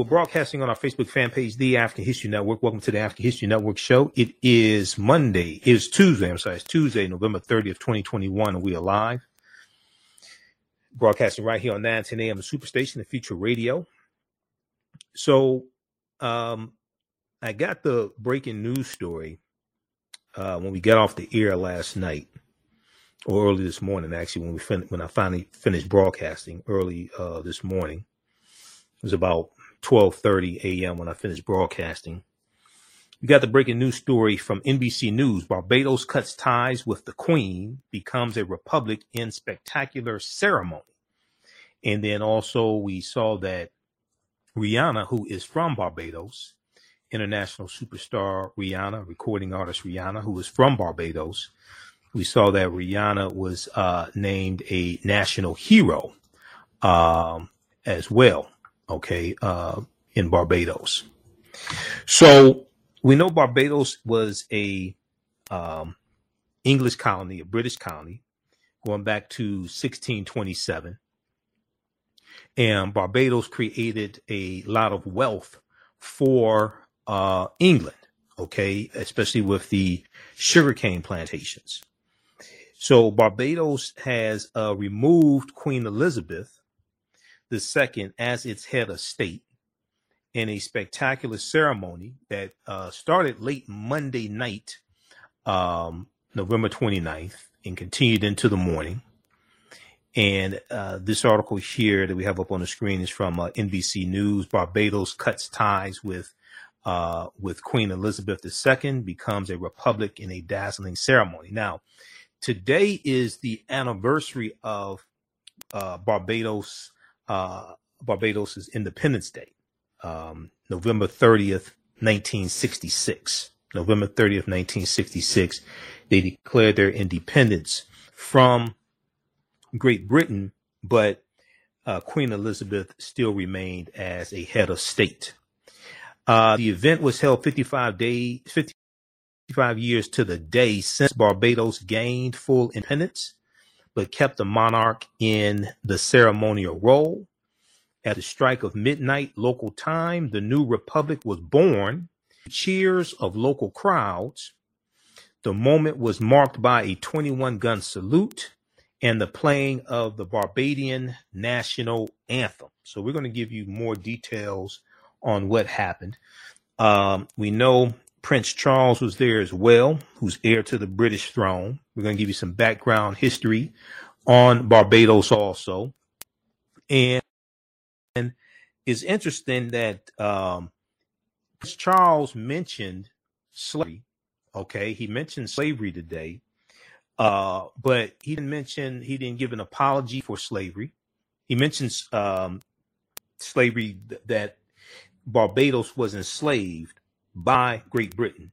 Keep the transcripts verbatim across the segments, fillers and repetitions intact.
we're broadcasting on our Facebook fan page, The African History Network. Welcome to the African History Network show. It is Monday. It is Tuesday. I'm sorry. It's Tuesday, November thirtieth, twenty twenty-one, and we are live. Broadcasting right here on nine ten a.m. the Superstation, the Future Radio. So um, I got the breaking news story uh, when we got off the air last night, or early this morning, actually, when we fin- when I finally finished broadcasting early uh, this morning. It was about twelve thirty a.m. when I finished broadcasting. We got the breaking news story from N B C News. Barbados cuts ties with the Queen, becomes a republic in spectacular ceremony. And then also we saw that Rihanna, who is from Barbados, international superstar Rihanna, recording artist Rihanna, who is from Barbados. We saw that Rihanna was uh, named a national hero um, as well, okay, uh, in Barbados. So we know Barbados was a um, English colony, a British colony, going back to sixteen twenty-seven. And Barbados created a lot of wealth for uh, England, okay, especially with the sugarcane plantations. So Barbados has uh, removed Queen Elizabeth the Second as its head of state in a spectacular ceremony that uh, started late Monday night, um, November twenty-ninth, and continued into the morning. And uh, this article here that we have up on the screen is from uh, N B C News. Barbados cuts ties with uh, with Queen Elizabeth the Second, becomes a republic in a dazzling ceremony. Now, today is the anniversary of uh, Barbados uh, Barbados's Independence Day, um, November thirtieth, nineteen sixty-six. November thirtieth, nineteen sixty-six, they declared their independence from Great Britain, but uh, Queen Elizabeth still remained as a head of state. Uh, the event was held fifty-five days, fifty-five years to the day since Barbados gained full independence, but kept the monarch in the ceremonial role. At the strike of midnight local time, the new republic was born. Cheers of local crowds. The moment was marked by a twenty-one gun salute and the playing of the Barbadian national anthem. So we're going to give you more details on what happened. Um, we know Prince Charles was there as well, who's heir to the British throne. We're going to give you some background history on Barbados also. And, and it's interesting that um, Prince Charles mentioned slavery. Okay, he mentioned slavery today. Uh, but he didn't mention, he didn't give an apology for slavery. He mentions um, slavery th- that Barbados was enslaved by Great Britain,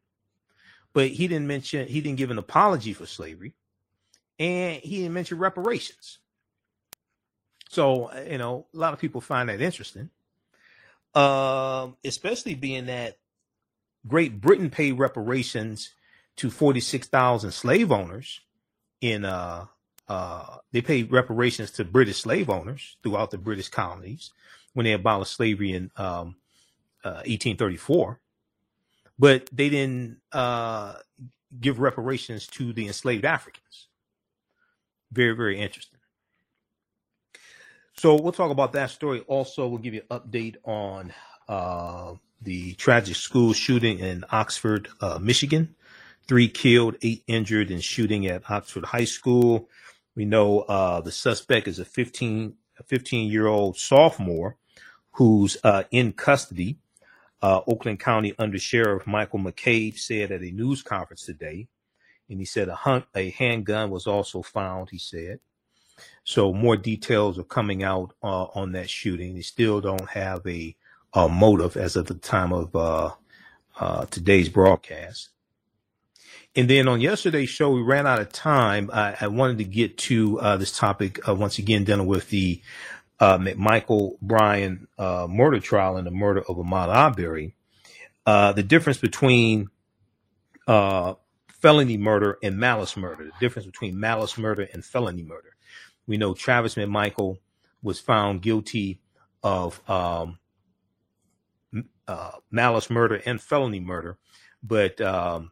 but he didn't mention, he didn't give an apology for slavery, and he didn't mention reparations. So, you know, a lot of people find that interesting, um, especially being that Great Britain paid reparations to forty-six thousand slave owners. In uh, uh, they paid reparations to British slave owners throughout the British colonies when they abolished slavery in um, uh, eighteen thirty-four, but they didn't uh, give reparations to the enslaved Africans. Very, very interesting. So we'll talk about that story. Also, we'll give you an update on uh, the tragic school shooting in Oxford, uh, Michigan. Three killed, eight injured in shooting at Oxford High School. We know uh, the suspect is a fifteen, a fifteen-year-old sophomore who's uh, in custody. Uh, Oakland County Undersheriff Michael McCabe said at a news conference today, and he said a, hunt, a handgun was also found, he said. So more details are coming out uh, on that shooting. They still don't have a, a motive as of the time of uh, uh, today's broadcast. And then on yesterday's show, we ran out of time. I, I wanted to get to uh, this topic uh, once again, dealing with the uh, McMichael Bryan uh, murder trial and the murder of Ahmaud Arbery. Uh, the difference between uh, felony murder and malice murder, the difference between malice murder and felony murder. We know Travis McMichael was found guilty of um, uh, malice murder and felony murder. But um,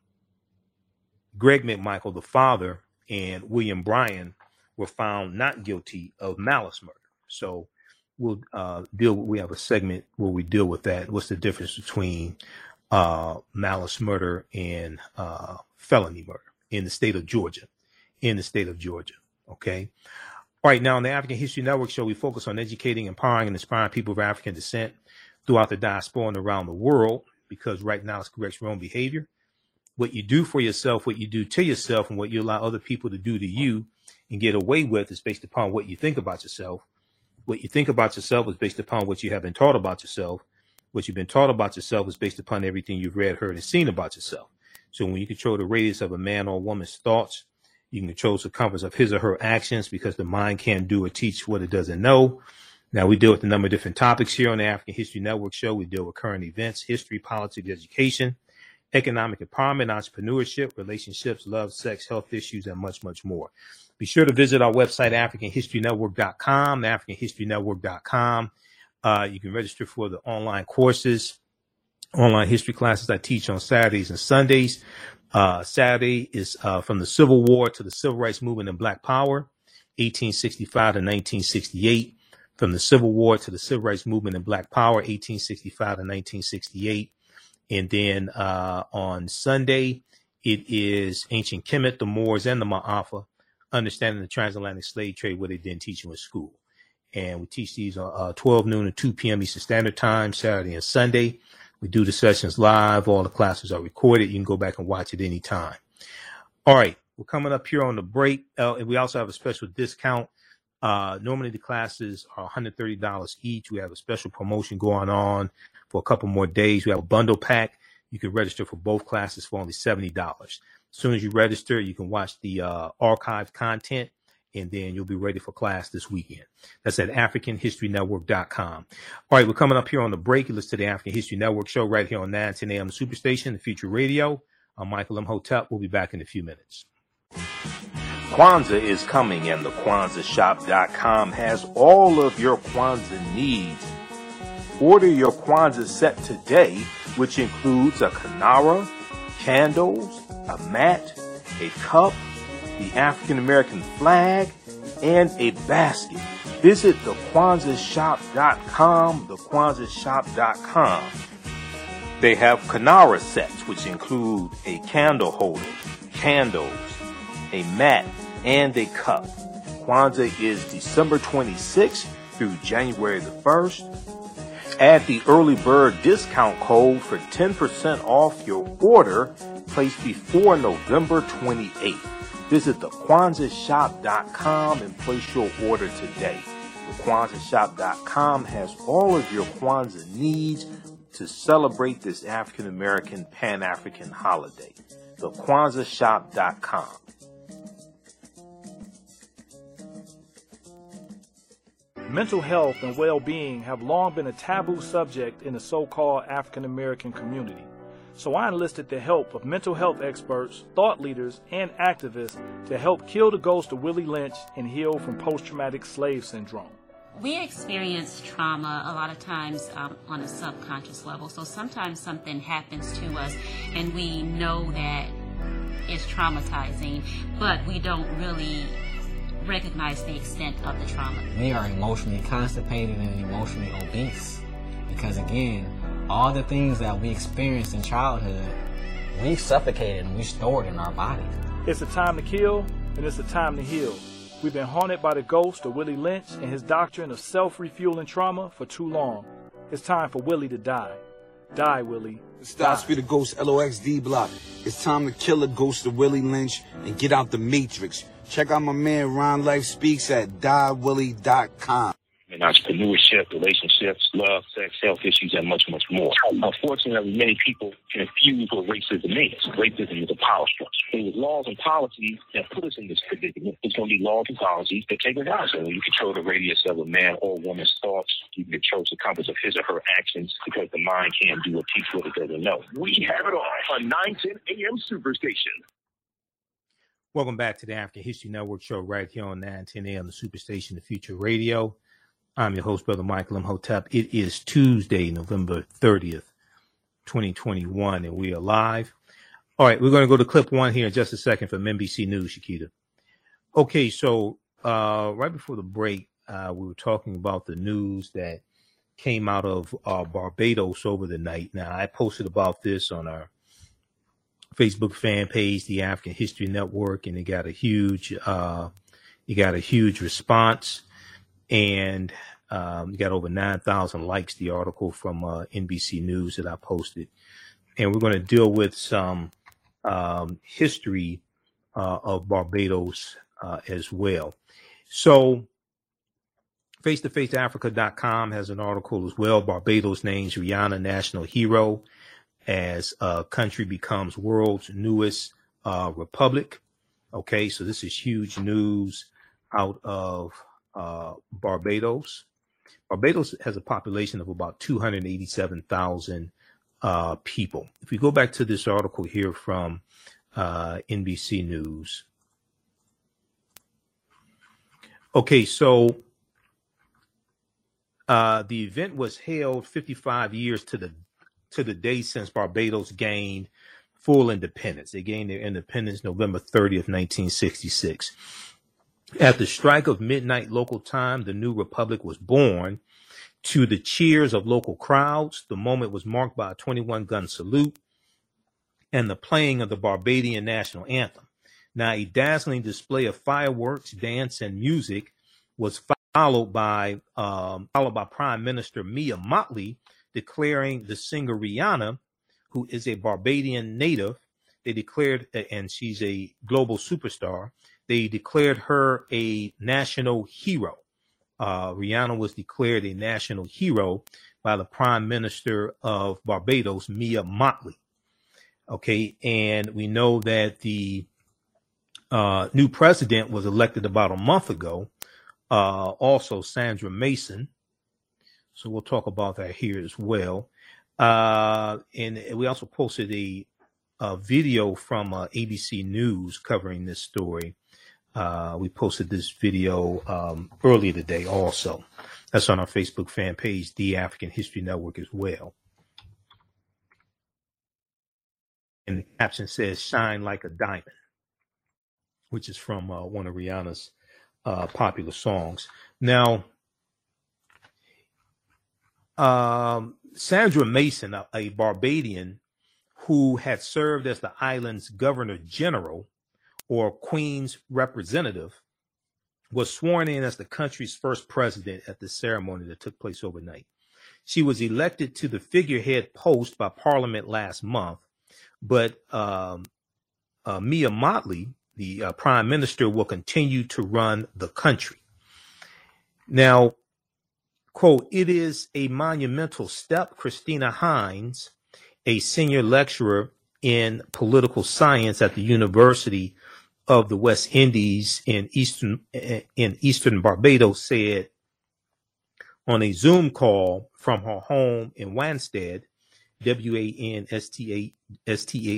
Greg McMichael, the father, and William Bryan were found not guilty of malice murder. So we'll uh, deal with, we have a segment where we deal with that. What's the difference between uh, malice murder and uh, felony murder in the state of Georgia, in the state of Georgia. Okay. All right. Now on the African History Network show, we focus on educating, empowering, and inspiring people of African descent throughout the diaspora and around the world, because right now it's correct your own behavior. What you do for yourself, what you do to yourself, and what you allow other people to do to you and get away with is based upon what you think about yourself. What you think about yourself is based upon what you have been taught about yourself. What you've been taught about yourself is based upon everything you've read, heard, and seen about yourself. So when you control the radius of a man or woman's thoughts, you can control the circumference of his or her actions, because the mind can't do or teach what it doesn't know. Now, we deal with a number of different topics here on the African History Network show. We deal with current events, history, politics, education, economic empowerment, entrepreneurship, relationships, love, sex, health issues, and much, much more. Be sure to visit our website, African History Network dot com, African History Network dot com. Uh, you can register for the online courses, online history classes I teach on Saturdays and Sundays. Uh, Saturday is uh, from the Civil War to the Civil Rights Movement and Black Power, eighteen sixty-five to nineteen sixty-eight. From the Civil War to the Civil Rights Movement and Black Power, eighteen sixty-five to nineteen sixty-eight. And then uh, on Sunday, it is Ancient Kemet, the Moors, and the Ma'afa, Understanding the Transatlantic Slave Trade, what they didn't teach you in school. And we teach these on uh, twelve noon and two p.m. Eastern Standard Time, Saturday and Sunday. We do the sessions live. All the classes are recorded. You can go back and watch it any time. All right. We're coming up here on the break. Uh, and we also have a special discount. Uh, normally the classes are one hundred thirty dollars each. We have a special promotion going on for a couple more days. We have a bundle pack. You can register for both classes for only seventy dollars. As soon as you register, you can watch the uh, archived content, and then you'll be ready for class this weekend. That's at African History Network dot com. All right, we're coming up here on the break. You listen to the African History Network show right here on nine ten a.m. Superstation, the Future Radio. I'm Michael Imhotep. We'll be back in a few minutes. Kwanzaa is coming, and the Kwanzaa Shop dot com has all of your Kwanzaa needs. Order your Kwanzaa set today, which includes a kinara, candles, a mat, a cup, the African American flag, and a basket. Visit the Kwanzaa Shop dot com, the Kwanzaa Shop dot com. They have kinara sets, which include a candle holder, candles, a mat, and a cup. Kwanzaa is December twenty-sixth through January the first. Add the early bird discount code for ten percent off your order placed before November twenty-eighth. Visit the Kwanzaa Shop dot com and place your order today. The Kwanzaa Shop dot com has all of your Kwanzaa needs to celebrate this African American Pan-African holiday. The Kwanzaa Shop dot com. Mental health and well-being have long been a taboo subject in the so-called African American community. So I enlisted the help of mental health experts, thought leaders, and activists to help kill the ghost of Willie Lynch and heal from post-traumatic slave syndrome. We experience trauma a lot of times um, on a subconscious level. So sometimes something happens to us and we know that it's traumatizing, but we don't really recognize the extent of the trauma. They are emotionally constipated and emotionally obese, because again, all the things that we experienced in childhood, we suffocated and we stored in our bodies. It's a time to kill and it's a time to heal. We've been haunted by the ghost of Willie Lynch and his doctrine of self-refueling trauma for too long. It's time for Willie to die. Die, Willie. Stop be the ghost L O X D block. It's time to kill the ghost of Willie Lynch and get out the matrix. Check out my man Ron Life Speaks at die willie dot com. In entrepreneurship, relationships, love, sex, health issues, and much, much more. Unfortunately, many people confuse what racism is. Racism is a power structure. It was laws and policies that put us in this predicament. It's going to be laws and policies that take us out. So when you control the radius of a man or woman's thoughts, you can control the compass of his or her actions, because the mind can't do or teach what it doesn't know. We have it all on nine ten a.m. Superstation. Welcome back to the African History Network show right here on nine ten a.m. the Superstation, the Future Radio. I'm your host, Brother Michael Imhotep. It is Tuesday, November thirtieth, twenty twenty-one, and we are live. All right, we're going to go to clip one here in just a second from N B C News, Shakita. Okay, so uh, right before the break, uh, we were talking about the news that came out of uh, Barbados over the night. Now, I posted about this on our Facebook fan page, the African History Network, and it got a huge, uh, it got a huge response, and um, it got over nine thousand likes, the article from uh, N B C News that I posted. And we're going to deal with some um, history uh, of Barbados uh, as well. So face to face africa dot com has an article as well. Barbados names Rihanna national hero as a country becomes world's newest uh, republic. Okay, so this is huge news out of uh, Barbados. Barbados has a population of about two hundred eighty-seven thousand uh, people. If we go back to this article here from uh, N B C News. Okay, so uh, the event was held fifty-five years to the to the day since Barbados gained full independence. They gained their independence November thirtieth, nineteen sixty-six. At the strike of midnight local time, the new republic was born. To the cheers of local crowds, the moment was marked by a twenty-one gun salute and the playing of the Barbadian national anthem. Now, a dazzling display of fireworks, dance, and music was followed by um, followed by Prime Minister Mia Mottley declaring the singer Rihanna, who is a Barbadian native, they declared, and she's a global superstar, they declared her a national hero. Uh, Rihanna was declared a national hero by the Prime Minister of Barbados, Mia Mottley. Okay, and we know that the uh, new president was elected about a month ago, uh, also Sandra Mason. So we'll talk about that here as well. Uh, and we also posted a, a video from uh, A B C News covering this story. Uh, we posted this video um, earlier today also. That's on our Facebook fan page, the African History Network as well. And the caption says, "Shine like a diamond," which is from uh, one of Rihanna's uh, popular songs. Now, Um, Sandra Mason, a, a Barbadian who had served as the island's governor general or Queen's representative, was sworn in as the country's first president at the ceremony that took place overnight. She was elected to the figurehead post by Parliament last month, but um, uh, Mia Mottley, the uh, prime minister, will continue to run the country. Now, quote, "It is a monumental step," Christina Hines, a senior lecturer in political science at the University of the West Indies in Eastern, in Eastern Barbados, said on a Zoom call from her home in Wanstead, W A N S T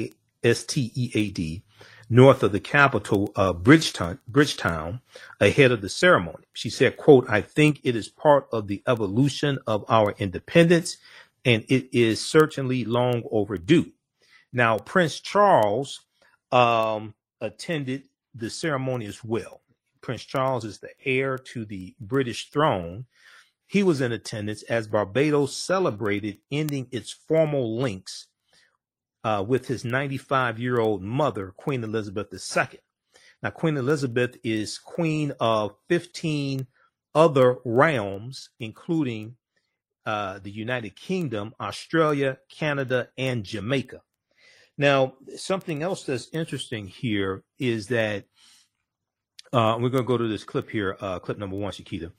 E A D, north of the capital of uh, Bridgetown, Bridgetown, ahead of the ceremony. She said, quote, "I think it is part of the evolution of our independence, and it is certainly long overdue." Now, Prince Charles um, attended the ceremony as well. Prince Charles is the heir to the British throne. He was in attendance as Barbados celebrated ending its formal links Uh, with his ninety-five-year-old mother, Queen Elizabeth the Second. Now, Queen Elizabeth is queen of fifteen other realms, including uh, the United Kingdom, Australia, Canada, and Jamaica. Now, something else that's interesting here is that uh, we're going to go to this clip here, uh, clip number one, Shakita.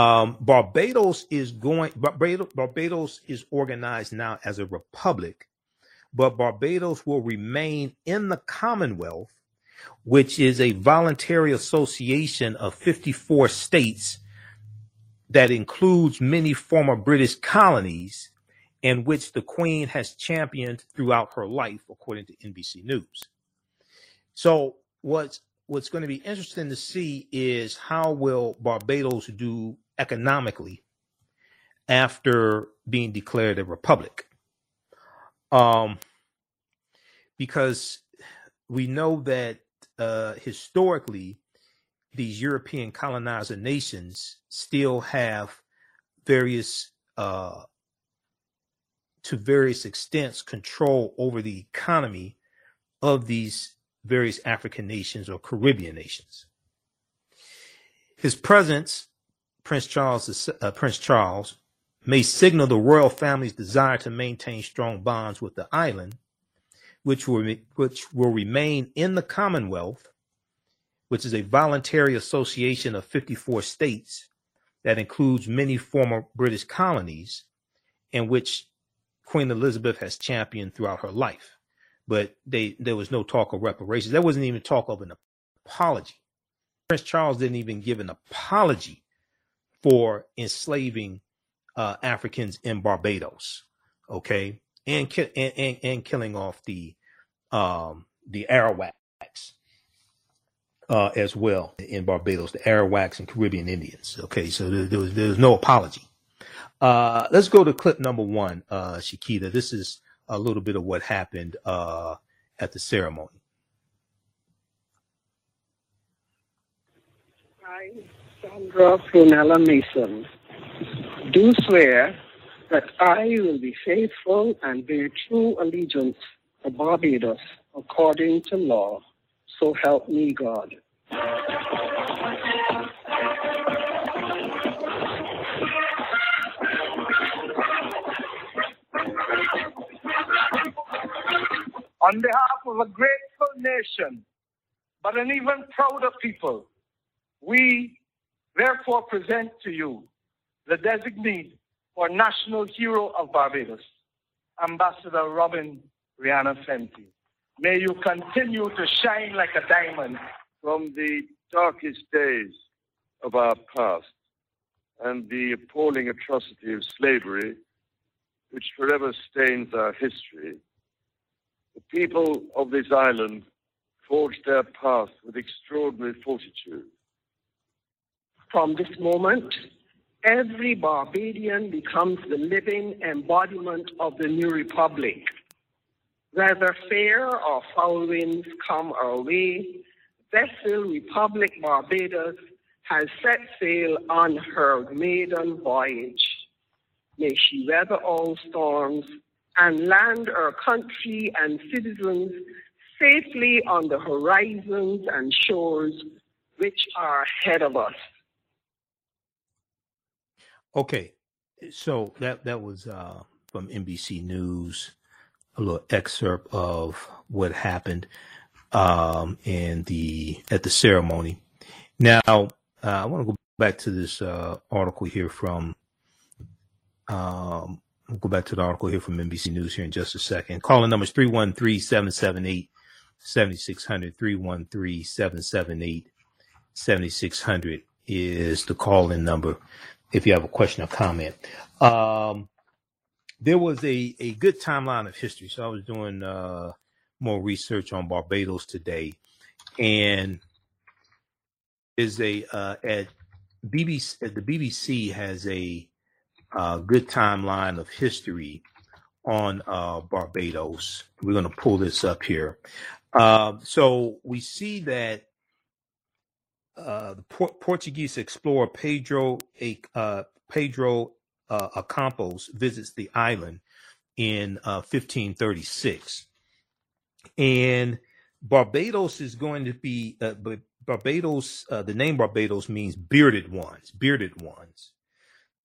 Um, Barbados is going. Barbados, Barbados is organized now as a republic, but Barbados will remain in the Commonwealth, which is a voluntary association of fifty-four states that includes many former British colonies, and which the Queen has championed throughout her life, according to N B C News. So what's, what's going to be interesting to see is how will Barbados do economically after being declared a republic. um, because we know that uh, historically these European colonizer nations still have various, uh, to various extents, control over the economy of these various African nations or Caribbean nations. His presence, Prince Charles, uh, Prince Charles, may signal the royal family's desire to maintain strong bonds with the island, which will, which will remain in the Commonwealth, which is a voluntary association of fifty-four states that includes many former British colonies, and which Queen Elizabeth has championed throughout her life. But they, there was no talk of reparations. There wasn't even talk of an apology. Prince Charles didn't even give an apology for enslaving uh, Africans in Barbados, okay, and ki and, and and killing off the um, the Arawaks uh, as well in Barbados, the Arawaks and Caribbean Indians. Okay, so there, there was there was no apology. Uh, let's go to clip number one, uh, Shakita. This is a little bit of what happened uh, at the ceremony. I, Sandra Mason, do swear that I will be faithful and bear true allegiance to Barbados according to law. So help me God. On behalf of a grateful nation, but an even prouder people, we therefore present to you the designee for National Hero of Barbados, Ambassador Robin Rihanna Fenty. May you continue to shine like a diamond from the darkest days of our past and the appalling atrocity of slavery, which forever stains our history. The people of this island forged their path with extraordinary fortitude. From this moment, every Barbadian becomes the living embodiment of the new republic. Whether fair or foul winds come our way, Vessel Republic Barbados has set sail on her maiden voyage. May she weather all storms and land our country and citizens safely on the horizons and shores which are ahead of us. Okay, so that, that was uh, from N B C News, a little excerpt of what happened um, in the at the ceremony. Now, uh, I want to go back to this uh, article here from um, We'll go back to the article here from N B C News here in just a second. Calling numbers three one three, seven seven eight, seven six zero zero, three one three, seven seven eight, seven six zero zero is the call-in number if you have a question or comment. Um, there was a, a good timeline of history. So I was doing uh, more research on Barbados today. And is a uh, at B B C, the B B C has a A uh, good timeline of history on uh, Barbados. We're going to pull this up here. Uh, so we see that uh, the Port Portuguese explorer Pedro a uh, Pedro uh, Acampos visits the island in uh, fifteen thirty-six, and Barbados is going to be uh, but Barbados. Uh, the name Barbados means bearded ones. Bearded ones.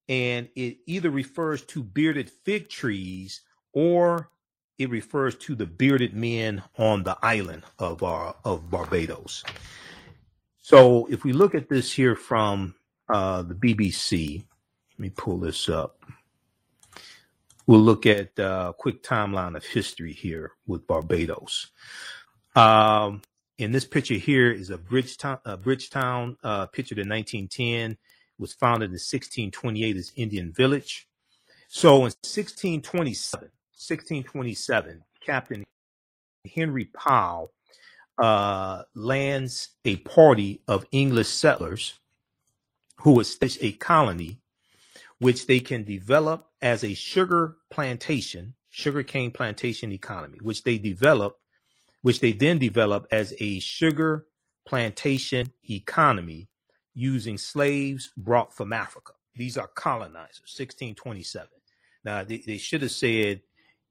And it either refers to bearded fig trees or it refers to the bearded men on the island of our, of Barbados. So if we look at this here from uh, the B B C, let me pull this up. We'll look at a uh, quick timeline of history here with Barbados. Um, and this picture here is a Bridgetown, a Bridgetown uh, pictured in nineteen ten. Was founded in sixteen twenty-eight as Indian Village. So in sixteen twenty-seven, sixteen twenty-seven, Captain Henry Powell uh, lands a party of English settlers who establish a colony which they can develop as a sugar plantation, sugarcane plantation economy, which they developed, which they then developed as a sugar plantation economy using slaves brought from Africa. These are colonizers, sixteen twenty-seven. Now, they, they should have said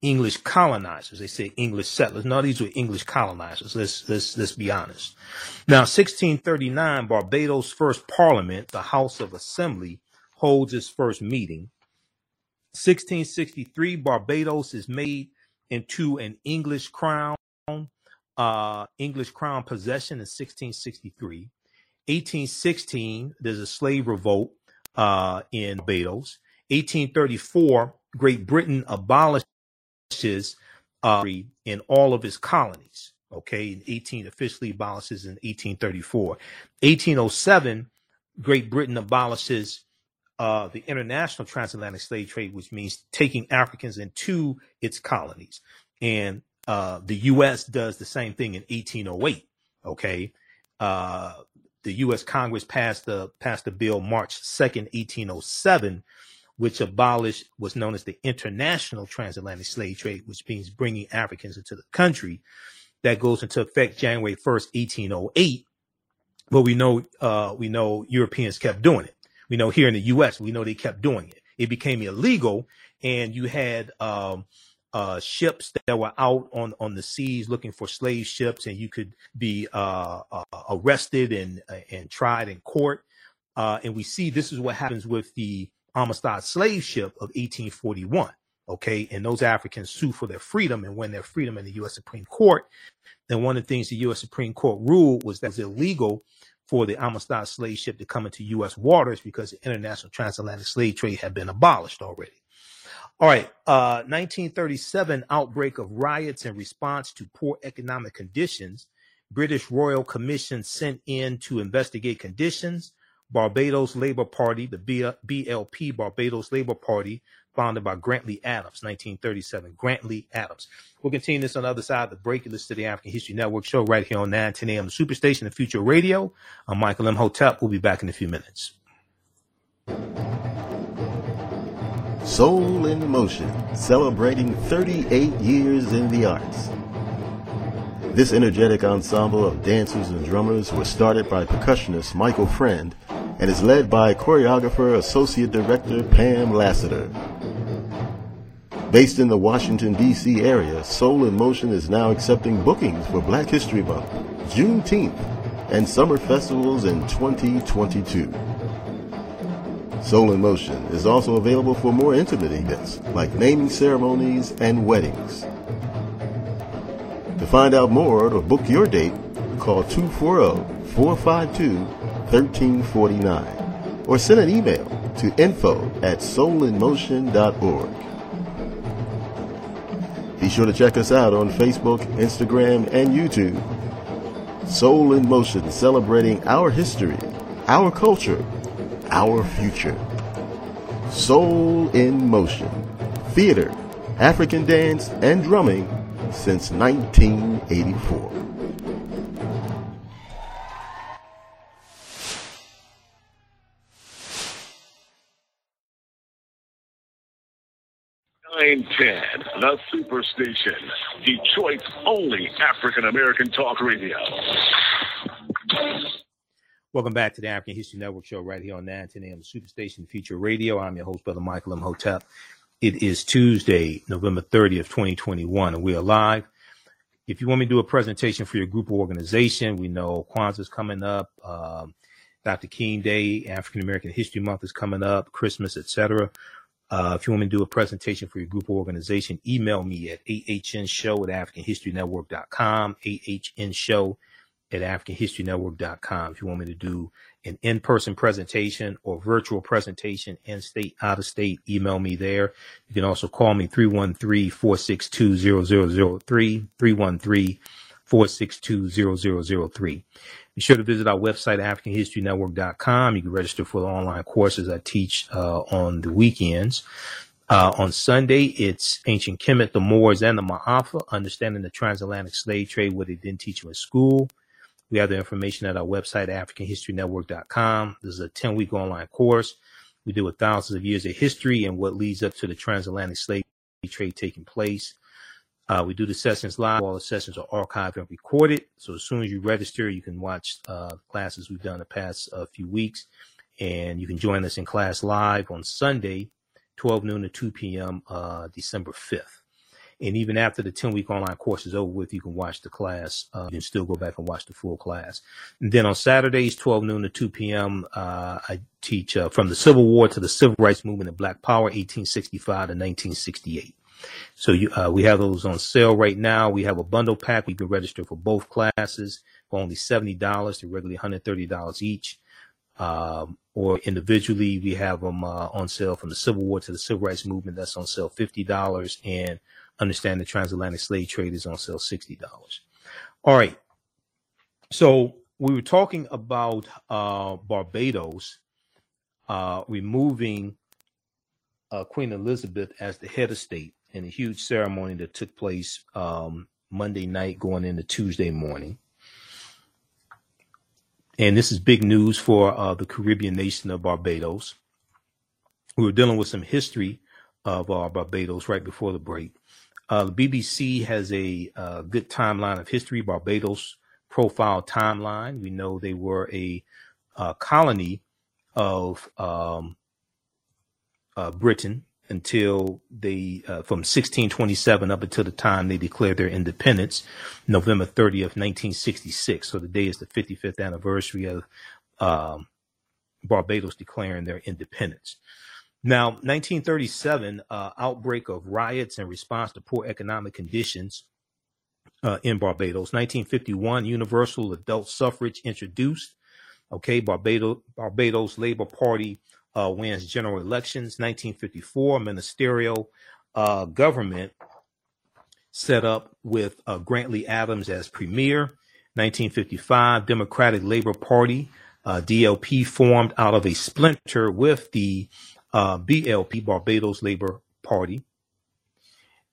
English colonizers. They said English settlers. No, these were English colonizers. Let's, let's, let's be honest. Now, sixteen thirty-nine, Barbados' first parliament, the House of Assembly, holds its first meeting. sixteen sixty-three, Barbados is made into an English crown, uh, English crown possession in sixteen sixty-three. eighteen sixteen, there's a slave revolt uh, in Barbados. eighteen thirty-four, Great Britain abolishes uh, in all of its colonies. Okay, in eighteen officially abolishes in eighteen thirty-four. eighteen oh seven, Great Britain abolishes Uh, the international transatlantic slave trade, which means taking Africans into its colonies. And uh, the U S does the same thing in eighteen oh eight, okay? Uh, the U S Congress passed the, passed the bill March second, eighteen oh seven, which abolished what's known as the international transatlantic slave trade, which means bringing Africans into the country. That goes into effect January first, eighteen oh eight, but we know, uh, we know Europeans kept doing it. We know here in the U S, we know they kept doing it. It became illegal, and you had um, uh, ships that were out on, on the seas looking for slave ships, and you could be uh, uh, arrested and and tried in court. Uh, and we see this is what happens with the Amistad slave ship of eighteen forty-one, okay? And those Africans sue for their freedom and win their freedom in the U S Supreme Court. And one of the things the U S Supreme Court ruled was that it was illegal for the Amistad slave ship to come into U S waters because the international transatlantic slave trade had been abolished already. All right, uh, nineteen thirty-seven, outbreak of riots in response to poor economic conditions. British Royal Commission sent in to investigate conditions. Barbados Labour Party, the B L P, Barbados Labour Party, founded by Grantley Adams, nineteen thirty-seven, Grantley Adams. We'll continue this on the other side of the break. You listen to the African History Network show right here on nine ten a.m. the Superstation of Future Radio. I'm Michael Imhotep. We'll be back in a few minutes. Soul in Motion, celebrating thirty-eight years in the arts. This energetic ensemble of dancers and drummers was started by percussionist Michael Friend and is led by choreographer Associate Director Pam Lassiter. Based in the Washington, D C area, Soul in Motion is now accepting bookings for Black History Month, Juneteenth, and summer festivals in twenty twenty-two. Soul in Motion is also available for more intimate events like naming ceremonies and weddings. To find out more or book your date, call two four zero, four five two, one three four nine or send an email to info at soul in motion dot org. Be sure to check us out on Facebook, Instagram, and YouTube. Soul in Motion, celebrating our history, our culture, our future. Soul in Motion. Theater, African dance, and drumming since nineteen eighty-four. nine ten, the Superstation, Detroit's only African-American talk radio. Welcome back to the African History Network show right here on nine ten a.m. Superstation Future Radio. I'm your host, Brother Michael Imhotep. It is Tuesday, November thirtieth of twenty twenty-one, and we're live. If you want me to do a presentation for your group or organization, we know Kwanzaa's coming up, um, Doctor King Day, African American History Month is coming up, Christmas, et cetera. Uh, if you want me to do a presentation for your group or organization, email me at A H N show at african history network dot com, A H N show at african history network dot com. If you want me to do an in-person presentation or virtual presentation in state, out of state, email me there. You can also call me three one three, four six two, zero zero zero three, three one three, four six two, zero zero zero three. Be sure to visit our website, african history network dot com. You can register for the online courses I teach uh, on the weekends. Uh, on Sunday, it's Ancient Kemet, the Moors, and the Ma'afa, Understanding the Transatlantic Slave Trade, what they didn't teach you in school. We have the information at our website, african history network dot com. This is a ten-week online course. We deal with thousands of years of history and what leads up to the transatlantic slave trade taking place. Uh, we do the sessions live. All the sessions are archived and recorded. So as soon as you register, you can watch uh, classes we've done the past uh, few weeks. And you can join us in class live on Sunday, twelve noon to two p m, uh, December fifth. And even after the ten-week online course is over with, you can watch the class. Uh, you can still go back and watch the full class. And then on Saturdays, twelve noon to two p m, uh, I teach uh, from the Civil War to the Civil Rights Movement and Black Power, eighteen sixty-five to nineteen sixty-eight. So you, uh, we have those on sale right now. We have a bundle pack. You can register for both classes for only seventy dollars. They're regularly one hundred thirty dollars each. Um, or individually, we have them uh, on sale from the Civil War to the Civil Rights Movement. That's on sale fifty dollars. And Understand the Transatlantic Slave Trade is on sale sixty dollars. All right. So we were talking about uh, Barbados uh, removing uh, Queen Elizabeth as the head of state in a huge ceremony that took place um, Monday night going into Tuesday morning. And this is big news for uh, the Caribbean nation of Barbados. We were dealing with some history of uh, Barbados right before the break. Uh, the B B C has a uh, good timeline of history, Barbados profile timeline. We know they were a uh, colony of um, uh, Britain until they, uh, from sixteen twenty-seven up until the time they declared their independence, November thirtieth, nineteen sixty-six. So today is the fifty-fifth anniversary of um, Barbados declaring their independence. Now, nineteen thirty-seven, uh, outbreak of riots in response to poor economic conditions uh, in Barbados. nineteen fifty-one, universal adult suffrage introduced. Okay, Barbados, Barbados Labor Party uh, wins general elections. nineteen fifty-four, ministerial uh, government set up with uh, Grantley Adams as premier. nineteen fifty-five, Democratic Labor Party, uh, D L P, formed out of a splinter with the Uh, B L P, Barbados Labor Party.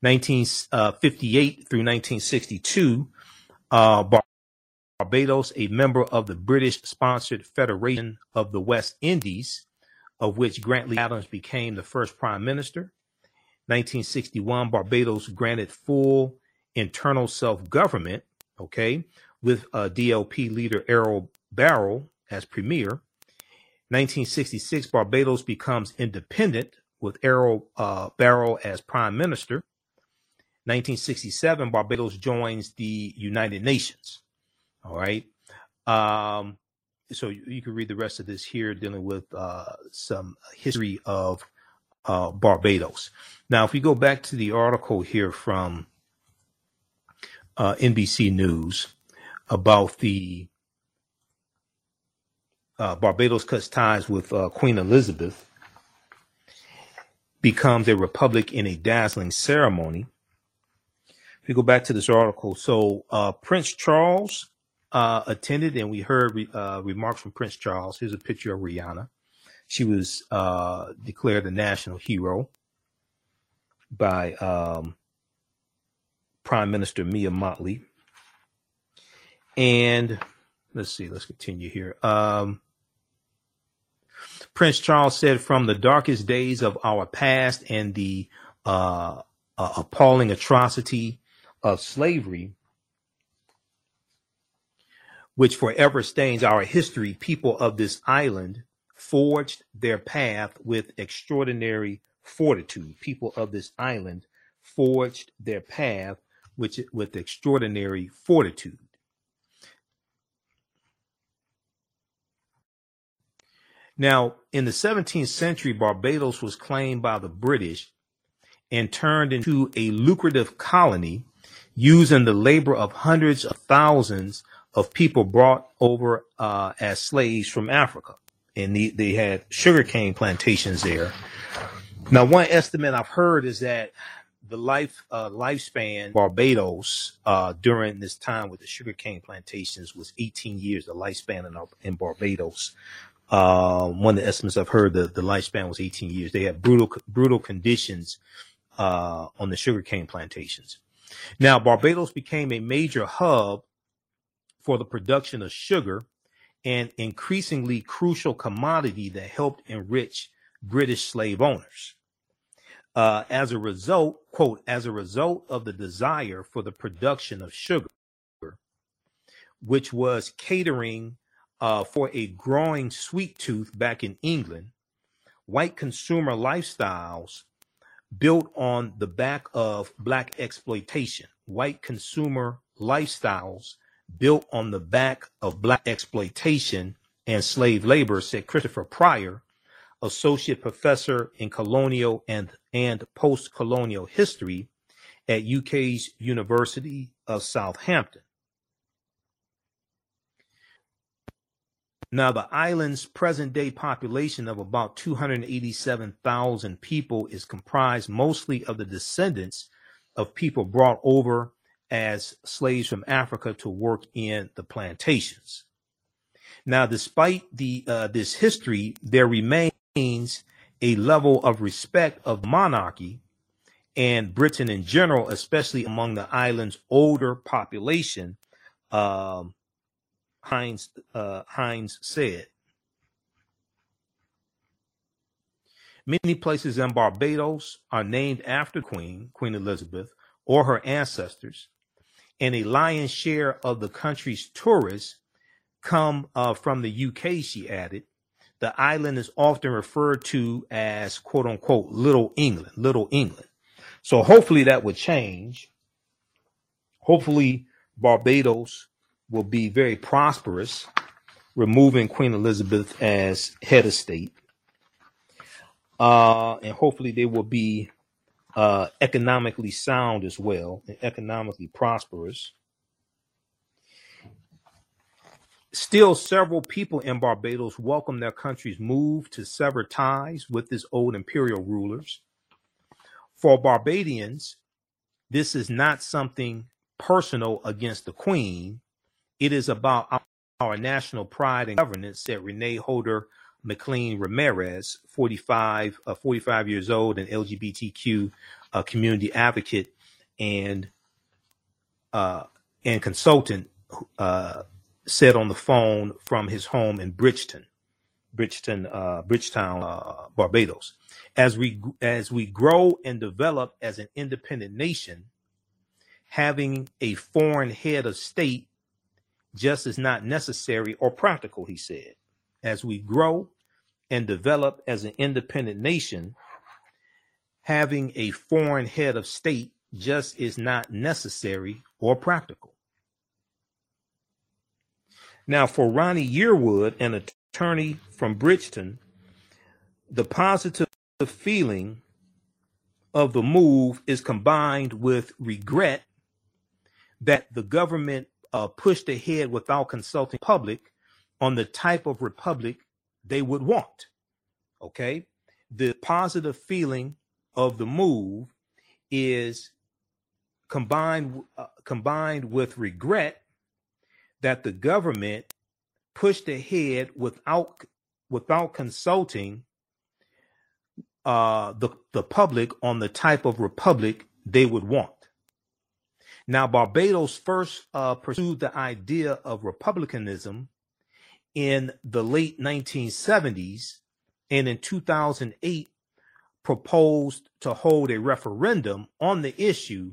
nineteen fifty-eight through nineteen sixty-two, uh, Bar- Barbados, a member of the British-sponsored Federation of the West Indies, of which Grantley Adams became the first prime minister. nineteen sixty-one, Barbados granted full internal self-government, okay, with uh, D L P leader Errol Barrow as premier. nineteen sixty-six, Barbados becomes independent with Errol uh, Barrow as prime minister. nineteen sixty-seven, Barbados joins the United Nations. All right. Um, so you, you can read the rest of this here dealing with uh, some history of uh, Barbados. Now, if we go back to the article here from uh, N B C News about the Uh, Barbados cuts ties with uh, Queen Elizabeth, becomes a republic in a dazzling ceremony. If we go back to this article, so uh, Prince Charles uh, attended, and we heard re- uh, remarks from Prince Charles. Here's a picture of Rihanna. She was uh, declared a national hero by um, Prime Minister Mia Mottley. And let's see, let's continue here. Um, Prince Charles said, "From the darkest days of our past and the uh, uh, appalling atrocity of slavery, which forever stains our history, people of this island forged their path with extraordinary fortitude. People of this island forged their path which, with extraordinary fortitude." Now, in the seventeenth century, Barbados was claimed by the British and turned into a lucrative colony using the labor of hundreds of thousands of people brought over uh, as slaves from Africa. And the, they had sugarcane plantations there. Now, one estimate I've heard is that the life uh, lifespan of Barbados uh, during this time with the sugarcane plantations was eighteen years, the lifespan in, in Barbados. Uh, one of the estimates I've heard, the, the lifespan was eighteen years. They had brutal, brutal conditions uh, on the sugarcane plantations. Now, Barbados became a major hub for the production of sugar, an increasingly crucial commodity that helped enrich British slave owners. Uh, as a result, quote, as a result of the desire for the production of sugar, which was catering uh, for a growing sweet tooth back in England, white consumer lifestyles built on the back of black exploitation, white consumer lifestyles built on the back of black exploitation and slave labor, said Christopher Pryor, associate professor in colonial and, and post-colonial history at U K's University of Southampton. Now, the island's present-day population of about two hundred eighty-seven thousand people is comprised mostly of the descendants of people brought over as slaves from Africa to work in the plantations. Now, despite the uh, this history, there remains a level of respect of monarchy and Britain in general, especially among the island's older population, um, Hines, uh, Hines said. Many places in Barbados are named after Queen, Queen Elizabeth, or her ancestors, and a lion's share of the country's tourists come uh, from the U K, she added. The island is often referred to as, quote unquote, Little England, Little England. So hopefully that would change. Hopefully Barbados will be very prosperous, removing Queen Elizabeth as head of state. Uh, and hopefully they will be uh, economically sound as well, and economically prosperous. Still, several people in Barbados welcome their country's move to sever ties with its old imperial rulers. For Barbadians, this is not something personal against the Queen. It is about our national pride and governance, said Renee Holder McLean Ramirez, forty-five, uh, forty-five years old, an L G B T Q uh, community advocate and uh, and consultant, uh, said on the phone from his home in Bridgeton, Bridgeton, uh, Bridgetown, uh, Barbados. As we, as we grow and develop as an independent nation, having a foreign head of state just is not necessary or practical, he said. As we grow and develop as an independent nation, having a foreign head of state just is not necessary or practical. Now, for Ronnie Yearwood, an attorney from Bridgeton, the positive feeling of the move is combined with regret that the government uh, pushed ahead without consulting the public on the type of republic they would want. Okay? The positive feeling of the move is combined, uh, combined with regret that the government pushed ahead without without consulting uh, the, the public on the type of republic they would want. Now, Barbados first uh, pursued the idea of republicanism in the late nineteen seventies, and in two thousand eight proposed to hold a referendum on the issue,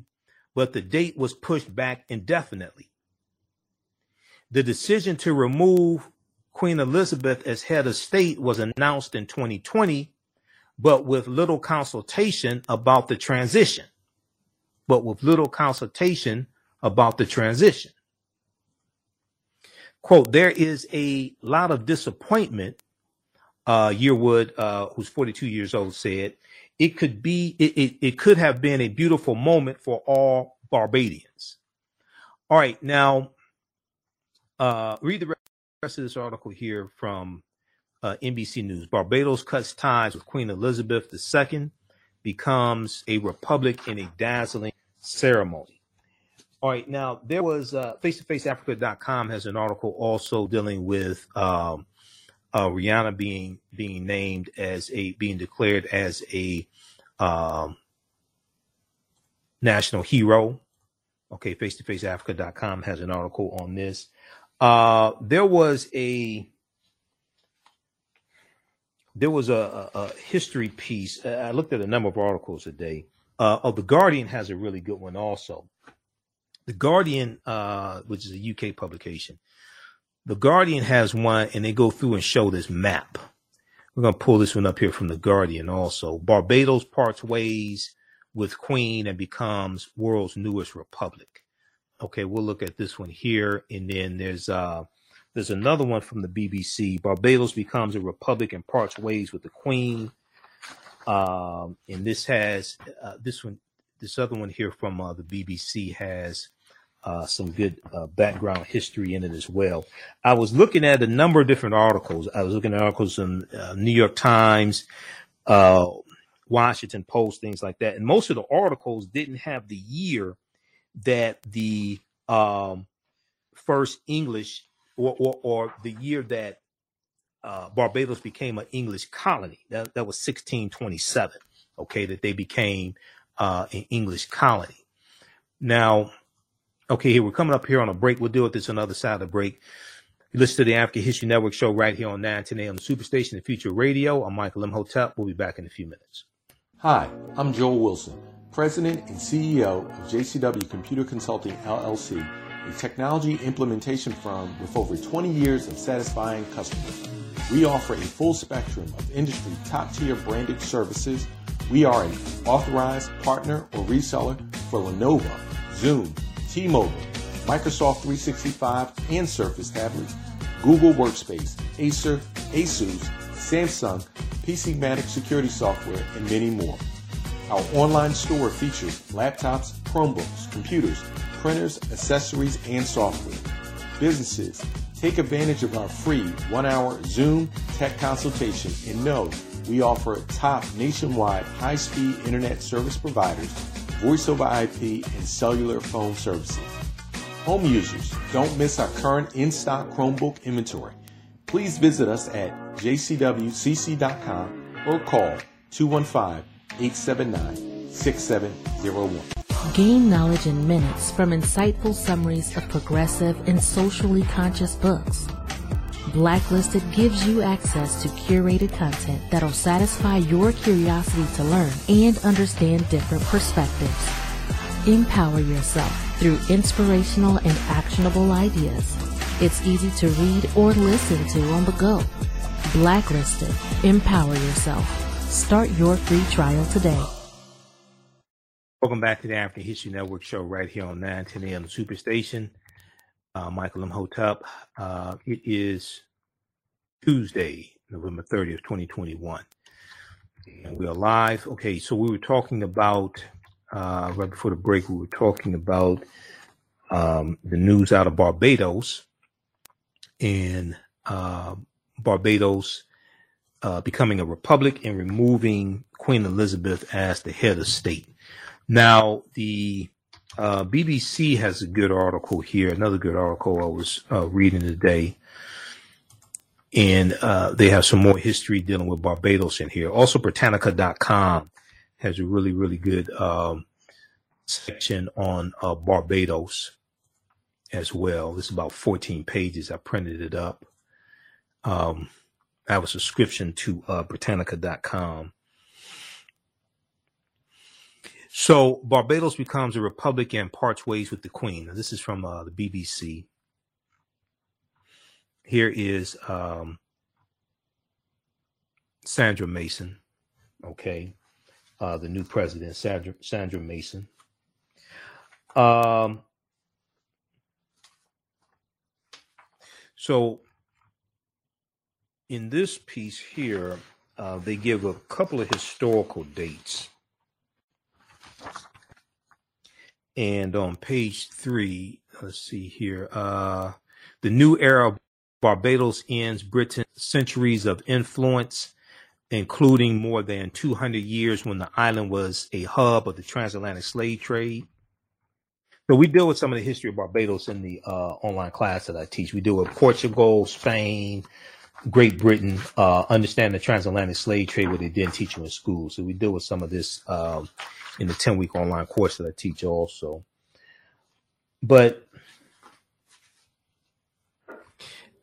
but the date was pushed back indefinitely. The decision to remove Queen Elizabeth as head of state was announced in twenty twenty, but with little consultation about the transition. But with little consultation about the transition. Quote, there is a lot of disappointment, uh, Yearwood, uh, who's forty-two years old, said, it could be, it, it, it could have been a beautiful moment for all Barbadians. All right, now, Uh, read the rest of this article here from uh, N B C News. Barbados cuts ties with Queen Elizabeth the Second, becomes a republic in a dazzling ceremony. All right. Now, there was uh, face to face africa dot com has an article also dealing with um, uh, Rihanna being being named as a being declared as a um, national hero. OK, face to face africa dot com has an article on this. Uh, there was a there was a, a history piece. I looked at a number of articles today. Uh, oh, The Guardian has a really good one also. The Guardian, uh, which is a U K publication, The Guardian has one, and they go through and show this map. We're going to pull this one up here from The Guardian also. Barbados parts ways with Queen and becomes world's newest republic. Okay, we'll look at this one here. And then there's uh, there's another one from the B B C. Barbados becomes a republic and parts ways with the Queen. Um, and this has uh, this one, this other one here from uh, the B B C has uh, some good uh, background history in it as well. I was looking at a number of different articles. I was looking at articles in uh, New York Times, uh, Washington Post, things like that. And most of the articles didn't have the year that the um, first English or, or, or the year that uh, Barbados became an English colony. That, that was sixteen twenty-seven, okay, that they became uh, an English colony. Now, okay, here we're coming up here on a break. We'll deal with this on the other side of the break. You listen to the African History Network show right here on nine ten a.m. Superstation and Future Radio. I'm Michael Imhotep. We'll be back in a few minutes. Hi, I'm Joel Wilson, President and C E O of J C W Computer Consulting, L L C, a technology implementation firm with over twenty years of satisfying customers. We offer a full spectrum of industry top-tier branded services. We are an authorized partner or reseller for Lenovo, Zoom, T-Mobile, Microsoft three sixty-five and Surface tablets, Google Workspace, Acer, Asus, Samsung, PCmatic security software, and many more. Our online store features laptops, Chromebooks, computers, printers, accessories, and software. Businesses, take advantage of our free one-hour Zoom tech consultation and know we offer top nationwide high-speed internet service providers, voice over I P, and cellular phone services. Home users, don't miss our current in-stock Chromebook inventory. Please visit us at j c w c c dot com or call two one five, eight seven nine, six seven zero one. Gain knowledge in minutes from insightful summaries of progressive and socially conscious books. Blacklisted gives you access to curated content that'll satisfy your curiosity to learn and understand different perspectives. Empower yourself through inspirational and actionable ideas. It's easy to read or listen to on the go. Blacklisted. Empower yourself. Start your free trial today. Welcome back to the African History Network show right here on nine ten a.m. Superstation. Uh, Michael Imhotep. Uh, it is Tuesday, November thirtieth, twenty twenty-one. And we are live. Okay, so we were talking about, uh, right before the break, we were talking about um, the news out of Barbados. And uh, Barbados uh, becoming a republic and removing Queen Elizabeth as the head of state. Now, the Uh, B B C has a good article here, another good article I was uh, reading today. And uh, they have some more history dealing with Barbados in here. Also, Britannica dot com has a really, really good um, section on uh, Barbados as well. It's about fourteen pages. I printed it up. Um, I have a subscription to uh, Britannica dot com. So Barbados becomes a republic and parts ways with the Queen. Now, this is from uh, the B B C. Here is um, Sandra Mason, okay, uh, the new president, Sandra, Sandra Mason. Um, so in this piece here, uh, they give a couple of historical dates. And on page three, let's see here, uh, the new era of Barbados ends Britain's centuries of influence, including more than two hundred years when the island was a hub of the transatlantic slave trade. So we deal with some of the history of Barbados in the uh, online class that I teach. We deal with Portugal, Spain, Great Britain, uh, understand the transatlantic slave trade, what they didn't teach you in school. So we deal with some of this um, in the ten-week online course that I teach also. But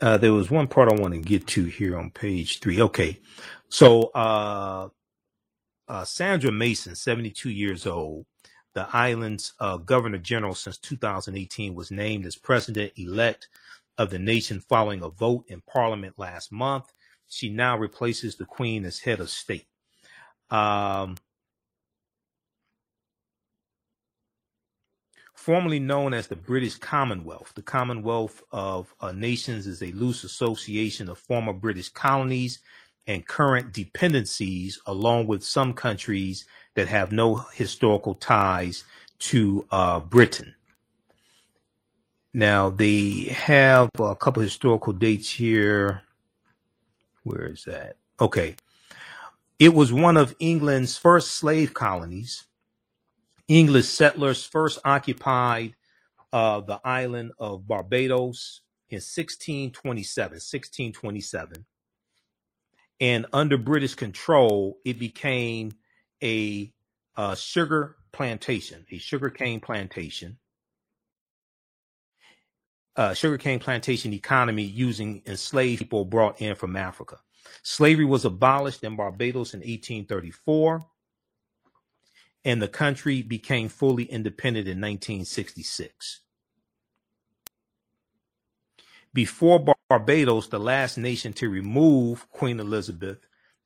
uh, there was one part I want to get to here on page three. Okay. So, uh, uh, Sandra Mason, seventy-two years old, the island's uh, governor general since two thousand eighteen, was named as president elect of the nation following a vote in parliament last month. She now replaces the queen as head of state. Um, formerly known as the British Commonwealth, the Commonwealth of uh, Nations is a loose association of former British colonies and current dependencies, along with some countries that have no historical ties to uh, Britain. Now, they have a couple of historical dates here. Where is that? Okay. It was one of England's first slave colonies. English settlers first occupied uh, the island of Barbados in sixteen twenty-seven. And under British control, it became a, a sugar plantation, a sugarcane plantation, uh, sugarcane plantation economy using enslaved people brought in from Africa. Slavery was abolished in Barbados in eighteen thirty-four, and the country became fully independent in nineteen sixty-six. Before Barbados, the last nation to remove Queen Elizabeth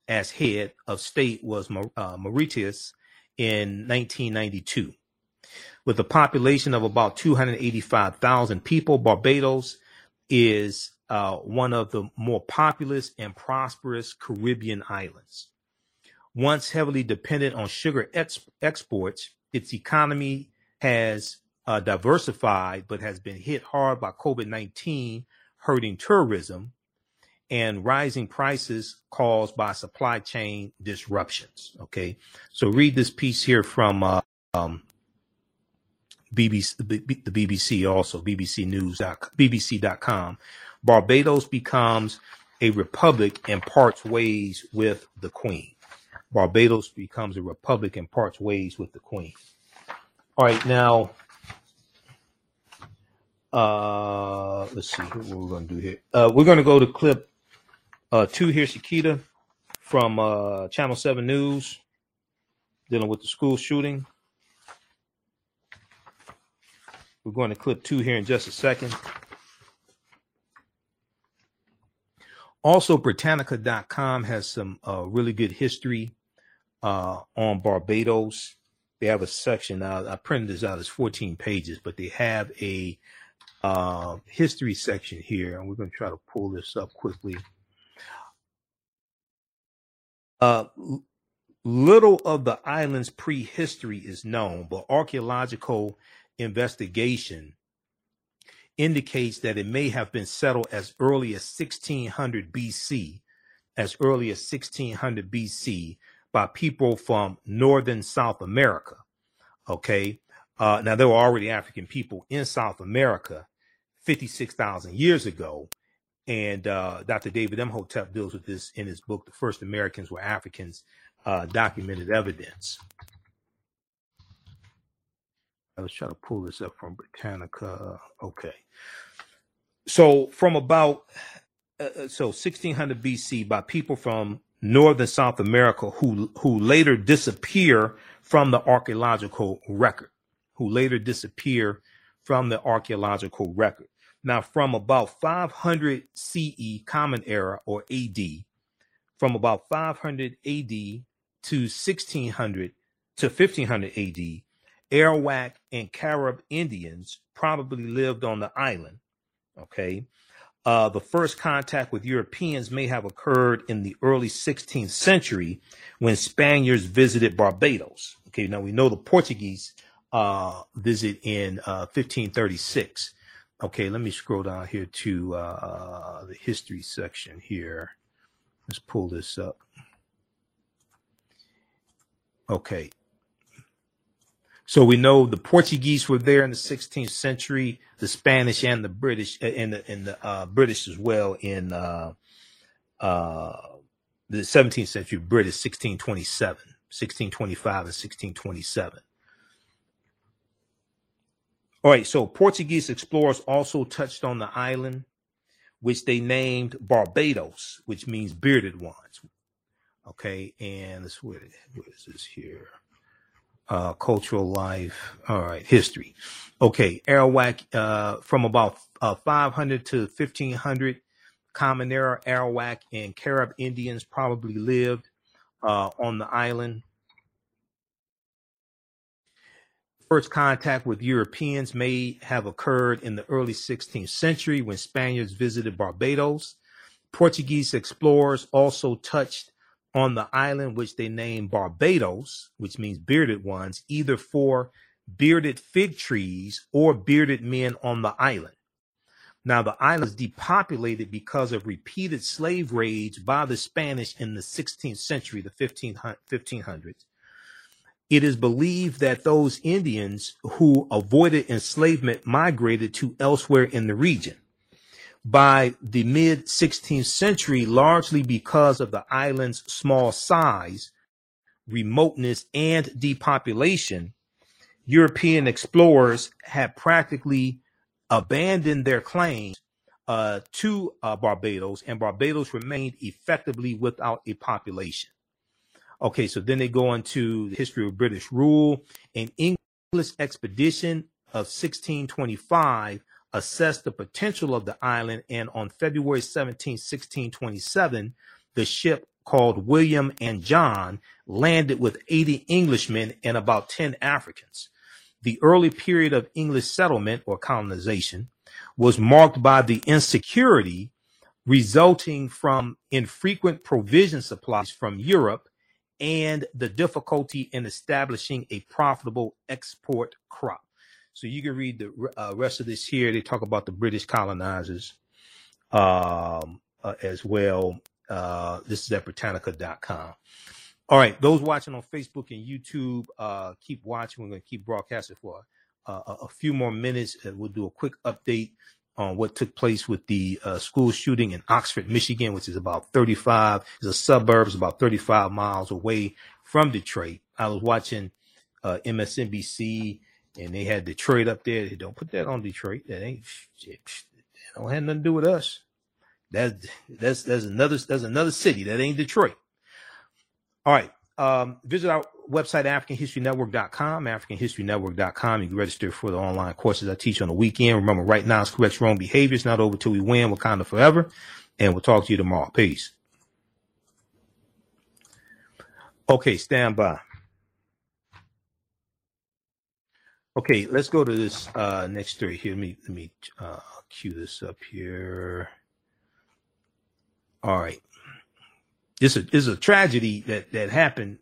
as head of state was uh, Mauritius in nineteen ninety-two. With a population of about two hundred eighty-five thousand people, Barbados is uh, one of the more populous and prosperous Caribbean islands. Once heavily dependent on sugar ex exports, its economy has uh, diversified, but has been hit hard by COVID nineteen, hurting tourism and rising prices caused by supply chain disruptions. Okay, so read this piece here from uh, um, B B C, the B B C, also B B C News, B B C dot com. Barbados becomes a republic and parts ways with the Queen. Barbados becomes a republic and parts ways with the Queen. All right, now, uh, let's see what we're going to do here. Uh, we're going to go to clip uh, two here, Shakita, from uh, Channel seven News, dealing with the school shooting. We're going to clip two here in just a second. Also, Britannica dot com has some uh, really good history uh, on Barbados. They have a section. I, I printed this out. It's fourteen pages, but they have a uh, history section here. And we're going to try to pull this up quickly. Uh, little of the island's prehistory is known, but archaeological investigation indicates that it may have been settled as early as sixteen hundred B C, as early as sixteen hundred B C by people from northern South America. Okay, uh, now there were already African people in South America fifty-six thousand years ago, and uh, Doctor David M. Imhotep deals with this in his book, "The First Americans Were Africans: uh, Documented Evidence." Let's try to pull this up from Britannica. Okay. So from about, uh, so sixteen hundred B C by people from northern South America who, who later disappear from the archaeological record, who later disappear from the archaeological record. Now, from about five hundred C E, Common Era, or A D, from about five hundred A D to sixteen hundred to fifteen hundred A D, Arawak and Carib Indians probably lived on the island. Okay, uh, the first contact with Europeans may have occurred in the early sixteenth century when Spaniards visited Barbados. Okay, now we know the Portuguese uh, visit in uh, fifteen thirty-six. Okay, let me scroll down here to uh, the history section here. Let's pull this up. Okay. So we know the Portuguese were there in the sixteenth century, the Spanish and the British, and the, and the uh, British as well in uh, uh, the seventeenth century. British sixteen twenty-seven, sixteen twenty-five, and sixteen twenty-seven. All right. So Portuguese explorers also touched on the island. which they named Barbados, which means bearded ones. Okay, and let's, where, where is this here? Uh, cultural life. All right, history. Okay, Arawak, uh, from about uh, five hundred to fifteen hundred, Common Era, Arawak, and Carib Indians probably lived uh, on the island. First contact with Europeans may have occurred in the early sixteenth century when Spaniards visited Barbados. Portuguese explorers also touched on the island, which they named Barbados, which means bearded ones, either for bearded fig trees or bearded men on the island. Now, the island is depopulated because of repeated slave raids by the Spanish in the sixteenth century, the fifteen hundreds. It is believed that those Indians who avoided enslavement migrated to elsewhere in the region. By the mid sixteenth century, largely because of the island's small size, remoteness, and depopulation, European explorers had practically abandoned their claims uh, to uh, Barbados, and Barbados remained effectively without a population. Okay, so then they go into the history of British rule. An English expedition of sixteen twenty-five assessed the potential of the island, and on February seventeenth, sixteen twenty-seven, the ship called William and John landed with eighty Englishmen and about ten Africans. The early period of English settlement or colonization was marked by the insecurity resulting from infrequent provision supplies from Europe and the difficulty in establishing a profitable export crop. So you can read the uh, rest of this here. They talk about the British colonizers um, uh, as well. Uh, this is at Britannica dot com. All right, those watching on Facebook and YouTube, uh, keep watching. We're going to keep broadcasting for uh, a few more minutes. We'll do a quick update on what took place with the uh, school shooting in Oxford, Michigan, which is about thirty-five, is a suburb, is about thirty-five miles away from Detroit. I was watching uh, M S N B C, and they had Detroit up there. They don't put that on Detroit. That ain't, it don't have nothing to do with us. That, that's that's another that's another city. That ain't Detroit. All right. Um, visit our website, African History Network dot com, African History Network dot com. You can register for the online courses I teach on the weekend. Remember, right now it's correct your own behavior. It's not over till we win. Wakanda forever. And we'll talk to you tomorrow. Peace. Okay, stand by. Okay, let's go to this uh, next story here. Let me, let me uh, cue this up here. All right. This is a tragedy that, that happened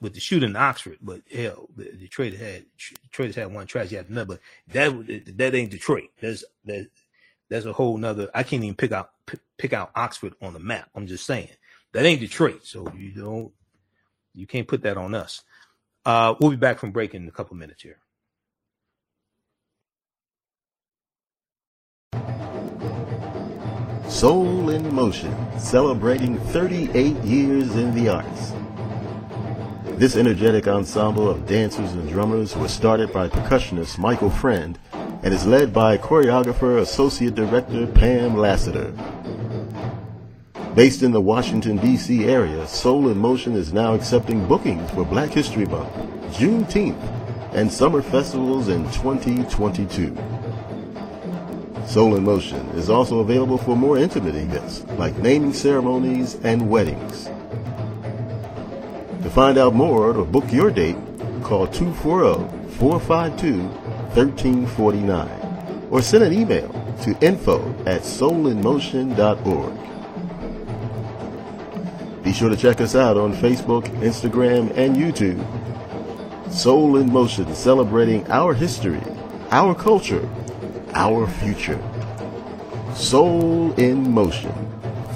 with the shooting in Oxford, but hell, Detroit had Detroit had one tragedy after another. But that that ain't Detroit. That's that, that's a whole nother. I can't even pick out pick out Oxford on the map. I'm just saying that ain't Detroit. So you don't you can't put that on us. Uh, we'll be back from break in a couple minutes here. Soul in Motion, celebrating thirty-eight years in the arts. This energetic ensemble of dancers and drummers was started by percussionist Michael Friend and is led by choreographer Associate Director Pam Lassiter. Based in the Washington, D C area, Soul in Motion is now accepting bookings for Black History Month, Juneteenth, and summer festivals in twenty twenty-two. Soul in Motion is also available for more intimate events like naming ceremonies and weddings. To find out more or to book your date, call two four zero, four five two, one three four nine or send an email to info at soul in motion dot org. Be sure to check us out on Facebook, Instagram, and YouTube. Soul in Motion, celebrating our history, our culture, our future. Soul in Motion.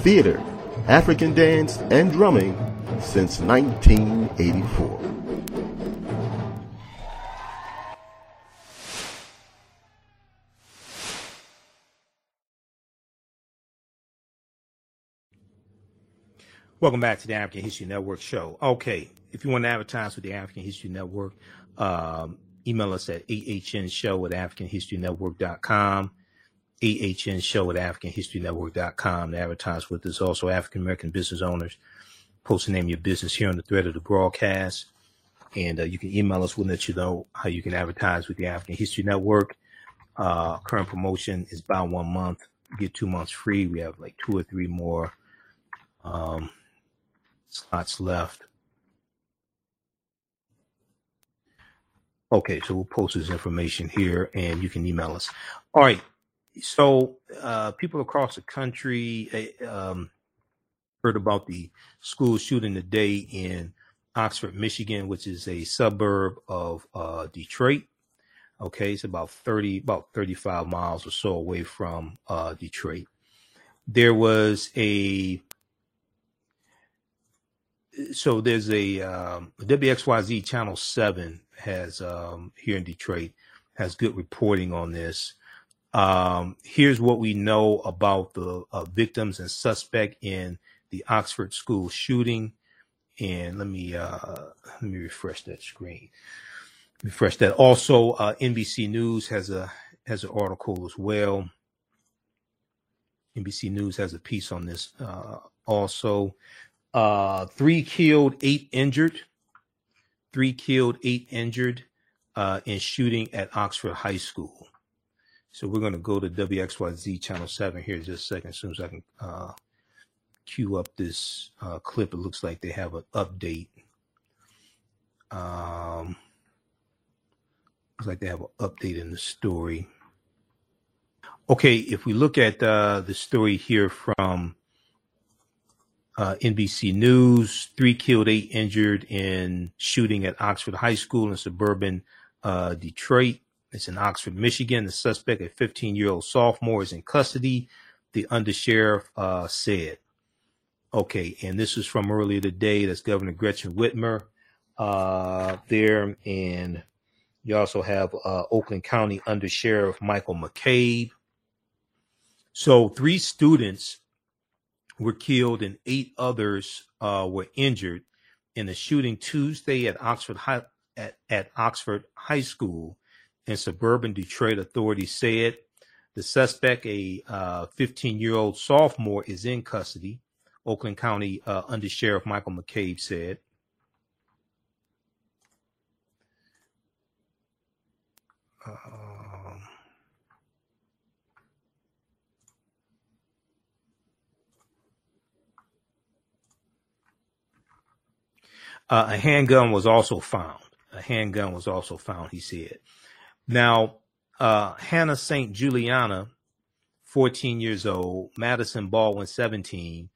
Theater, African dance, and drumming since nineteen eighty-four. Welcome back to the African History Network show. Okay, if you want to advertise with the African History Network, um, email us at A H N show at African History Network dot com. A H N show at African History Network dot com to advertise with us. Also, African American business owners, post the name of your business here on the thread of the broadcast. And uh, you can email us. We'll let you know how you can advertise with the African History Network. Uh, current promotion is buy one month, get two months free. We have like two or three more um, slots left. Okay, so we'll post this information here, and you can email us. All right. So uh, people across the country um, heard about the school shooting today in Oxford, Michigan, which is a suburb of uh, Detroit. Okay, it's about thirty, about thirty-five miles or so away from uh, Detroit. There was a, so there's a um, W X Y Z Channel seven has um, here in Detroit has good reporting on this. Um, here's what we know about the uh, victims and suspect in the Oxford school shooting. And let me, uh, let me refresh that screen, refresh that. Also, uh, N B C News has a, has an article as well. N B C News has a piece on this. Uh, also, uh, three killed, eight injured, three killed, eight injured, uh, in shooting at Oxford High School. So we're going to go to W X Y Z Channel seven here in just a second. As soon as I can uh, queue up this uh, clip, it looks like they have an update. Um, looks like they have an update in the story. Okay, if we look at uh, the story here from uh, N B C News, three killed, eight injured in shooting at Oxford High School in suburban uh, Detroit. It's in Oxford, Michigan. The suspect, a fifteen-year-old sophomore, is in custody, the undersheriff uh, said. Okay, and this is from earlier today. That's Governor Gretchen Whitmer uh, there. And you also have uh, Oakland County Undersheriff Michael McCabe. So three students were killed and eight others uh, were injured in a shooting Tuesday at Oxford High, at, at Oxford High School. In suburban Detroit, authorities said the suspect, a uh, fifteen-year-old sophomore, is in custody, Oakland County uh, Undersheriff Michael McCabe said. Um, uh, a handgun was also found. A handgun was also found, he said. Now, uh, Hannah Saint Juliana, fourteen years old, Madison Baldwin, seventeen,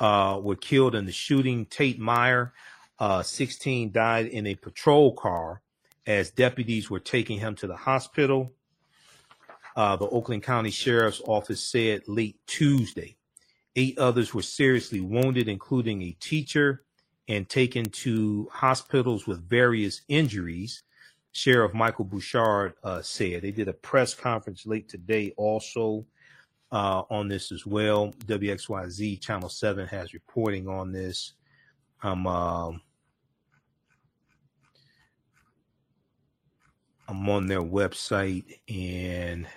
uh, were killed in the shooting. Tate Meyer, uh, sixteen, died in a patrol car as deputies were taking him to the hospital. Uh, the Oakland County Sheriff's Office said late Tuesday. Eight others were seriously wounded, including a teacher, and taken to hospitals with various injuries. Sheriff Michael Bouchard uh, said. They did a press conference late today also uh, on this as well. W X Y Z Channel seven has reporting on this. I'm, uh, I'm on their website and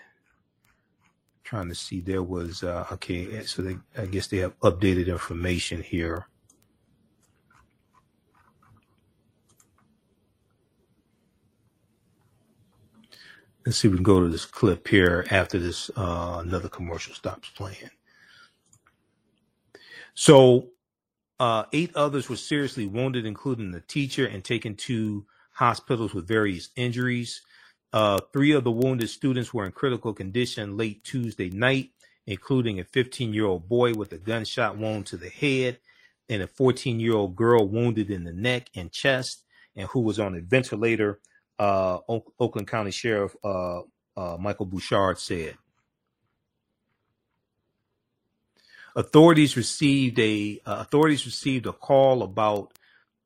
trying to see there was, uh, okay, so they, I guess they have updated information here. Let's see if we can go to this clip here after this, uh, another commercial stops playing. So uh, eight others were seriously wounded, including the teacher, and taken to hospitals with various injuries. Uh, three of the wounded students were in critical condition late Tuesday night, including a fifteen-year-old boy with a gunshot wound to the head and a fourteen-year-old girl wounded in the neck and chest and who was on a ventilator. Uh, Oakland County Sheriff uh, uh, Michael Bouchard said. Authorities received a uh, authorities received a call about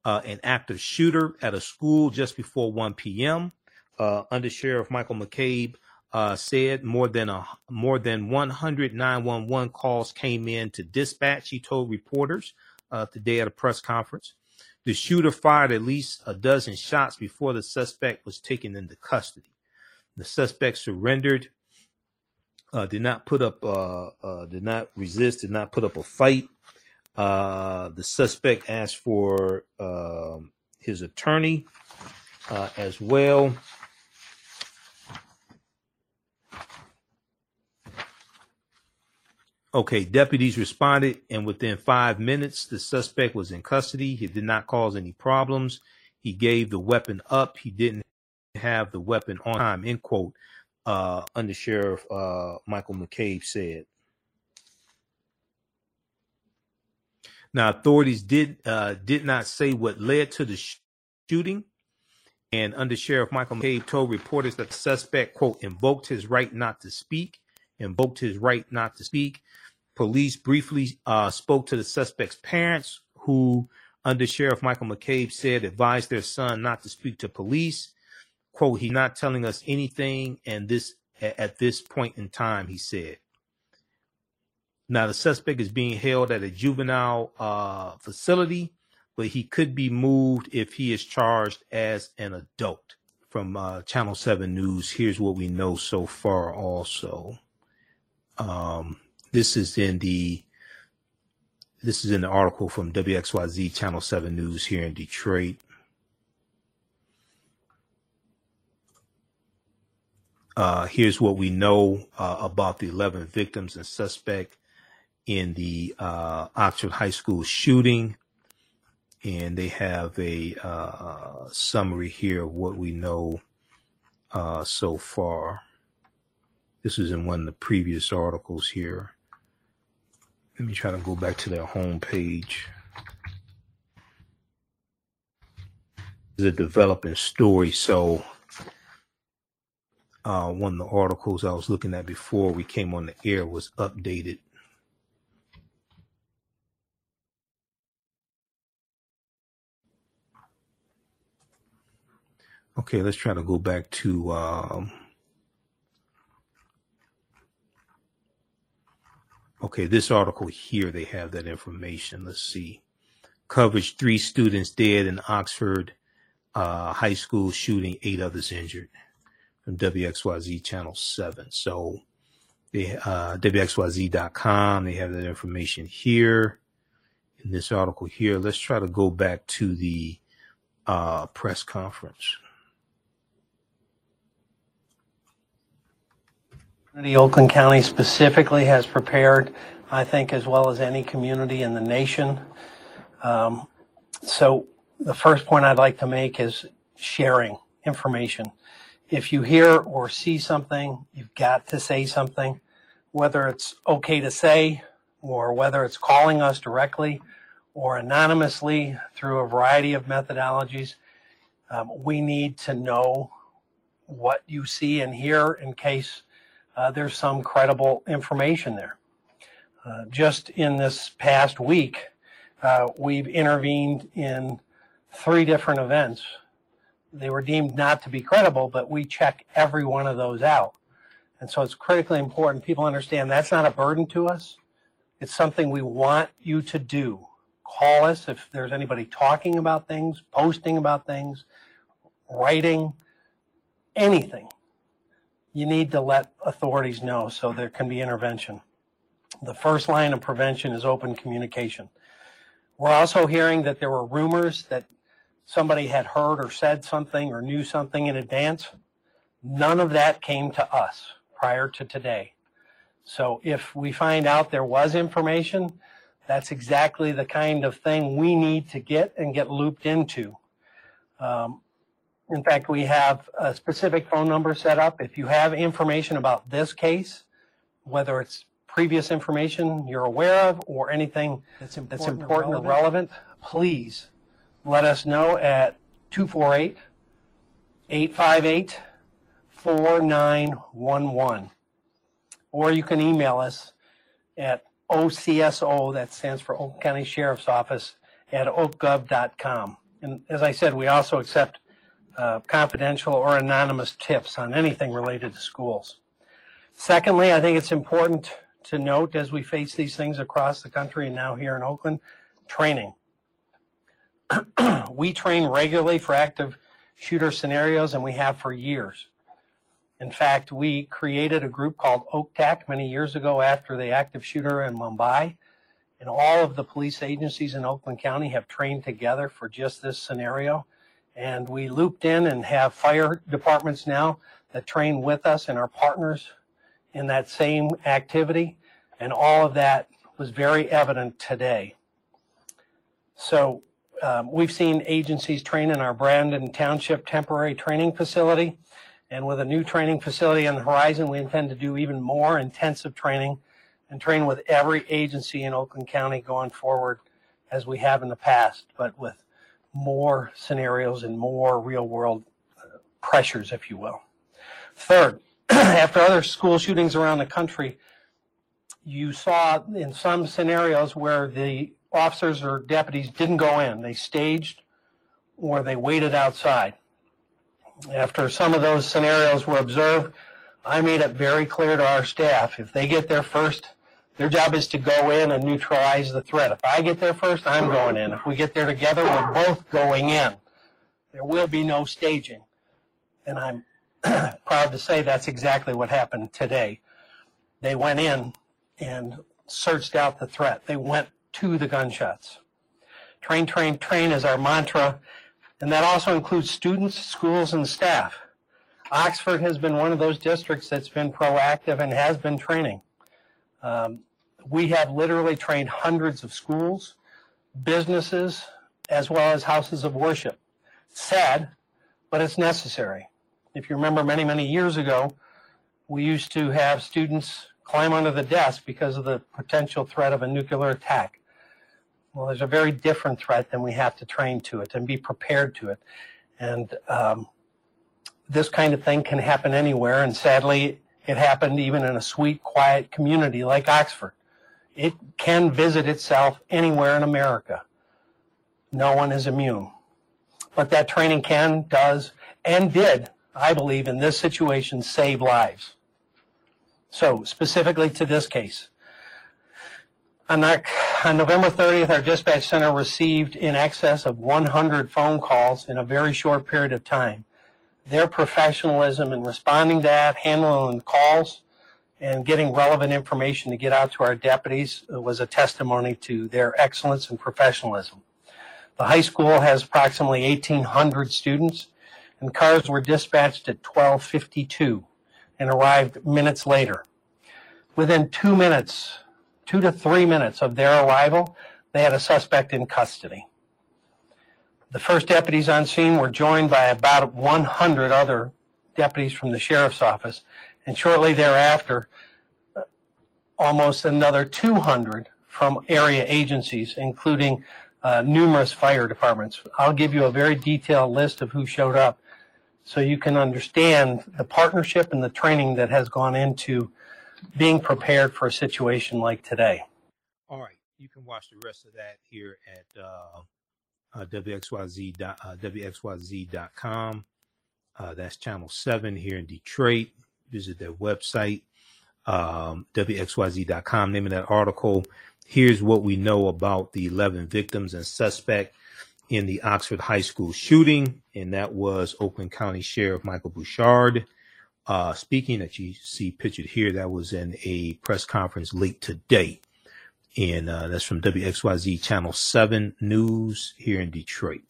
uh, an active shooter at a school just before one p m Uh, Undersheriff Michael McCabe uh, said more than a more than one hundred nine one one calls came in to dispatch. He told reporters uh, today at a press conference. The shooter fired at least a dozen shots before the suspect was taken into custody. The suspect surrendered uh, did not put up, uh, uh, did not resist, did not put up a fight. Uh, the suspect asked for uh, his attorney uh, as well. Okay, deputies responded, and within five minutes, the suspect was in custody. He did not cause any problems. He gave the weapon up. He didn't have the weapon on time, end quote, uh, Undersheriff uh, Michael McCabe said. Now, authorities did uh, did not say what led to the sh- shooting, and Undersheriff Michael McCabe told reporters that the suspect, quote, invoked his right not to speak, invoked his right not to speak. Police briefly uh, spoke to the suspect's parents, who Undersheriff Michael McCabe said advised their son not to speak to police. Quote, he's not telling us anything, and this at this point in time, he said. Now, the suspect is being held at a juvenile uh, facility, but he could be moved if he is charged as an adult. From uh, Channel seven News, here's what we know so far also. Um, this is in the this is in the article from W X Y Z Channel seven News here in Detroit. Uh, here's what we know uh, about the eleven victims and suspect in the uh, Oxford High School shooting. And they have a uh, summary here of what we know uh, so far. This is in one of the previous articles here. Let me try to go back to their homepage. It's a developing story. So uh, one of the articles I was looking at before we came on the air was updated. Okay, let's try to go back to um, okay, this article here, they have that information. Let's see. Coverage, three students dead in Oxford uh, High School shooting, eight others injured, from W X Y Z Channel seven. So they, uh, W X Y Z dot com, they have that information here. In this article here, let's try to go back to the uh, press conference. The Oakland County specifically has prepared, I think, as well as any community in the nation. Um, so the first point I'd like to make is sharing information. If you hear or see something, you've got to say something, whether it's okay to say or whether it's calling us directly or anonymously through a variety of methodologies. Um, we need to know what you see and hear in case Uh, there's some credible information there. Uh, just in this past week, uh, we've intervened in three different events. They were deemed not to be credible, but we check every one of those out. And so it's critically important people understand that's not a burden to us. It's something we want you to do. Call us if there's anybody talking about things, posting about things, writing, anything. You need to let authorities know so there can be intervention. The first line of prevention is open communication. We're also hearing that there were rumors that somebody had heard or said something or knew something in advance. None of that came to us prior to today. So if we find out there was information, that's exactly the kind of thing we need to get and get looped into. Um, In fact, we have a specific phone number set up. If you have information about this case, whether it's previous information you're aware of or anything that's important, that's important or, relevant. or relevant, please let us know at two four eight, eight five eight, four nine one one. Or you can email us at O C S O, that stands for Oakland County Sheriff's Office, at oak gov dot com. And as I said, we also accept Uh, confidential or anonymous tips on anything related to schools. Secondly, I think it's important to note as we face these things across the country and now here in Oakland, training. We train regularly for active shooter scenarios, and we have for years. In fact, we created a group called O C TAC many years ago after the active shooter in Mumbai. And all of the police agencies in Oakland County have trained together for just this scenario. And we looped in and have fire departments now that train with us and our partners in that same activity. And all of that was very evident today. So um, we've seen agencies train in our Brandon Township temporary training facility. And with a new training facility on the horizon, we intend to do even more intensive training and train with every agency in Oakland County going forward as we have in the past, but with more scenarios and more real-world pressures, if you will. Third, after other school shootings around the country, you saw in some scenarios where the officers or deputies didn't go in. They staged or they waited outside. After some of those scenarios were observed, I made it very clear to our staff, if they get there first, their job is to go in and neutralize the threat. If I get there first, I'm going in. If we get there together, we're both going in. There will be no staging. And I'm proud to say that's exactly what happened today. They went in and searched out the threat. They went to the gunshots. Train, train, train is our mantra. And that also includes students, schools, and staff. Oxford has been one of those districts that's been proactive and has been training. Um, we have literally trained hundreds of schools, businesses, as well as houses of worship. Sad, but it's necessary. If you remember many, many years ago, we used to have students climb onto the desk because of the potential threat of a nuclear attack. Well, there's a very different threat than we have to train to it and be prepared to it. And um, this kind of thing can happen anywhere, and sadly, it happened even in a sweet, quiet community like Oxford. It can visit itself anywhere in America. No one is immune. But that training can, does, and did, I believe, in this situation, save lives. So, specifically to this case, On, our, on November thirtieth, our dispatch center received in excess of one hundred phone calls in a very short period of time. Their professionalism in responding to that, handling the calls, and getting relevant information to get out to our deputies was a testimony to their excellence and professionalism. The high school has approximately eighteen hundred students, and cars were dispatched at twelve fifty-two and arrived minutes later. Within two minutes, two to three minutes of their arrival, they had a suspect in custody. The first deputies on scene were joined by about one hundred other deputies from the sheriff's office, and shortly thereafter, almost another two hundred from area agencies, including uh, numerous fire departments. I'll give you a very detailed list of who showed up so you can understand the partnership and the training that has gone into being prepared for a situation like today. All right. You can watch the rest of that here at uh, uh, W X Y Z, uh, W X Y Z dot com. Uh, that's Channel seven here in Detroit. Visit their website, um, W X Y Z dot com. Name of that article, "Here's What We Know About the eleven Victims and Suspect in the Oxford High School Shooting." And that was Oakland County Sheriff Michael Bouchard. Uh, speaking that you see pictured here, that was in a press conference late today. And uh, that's from W X Y Z Channel seven News here in Detroit.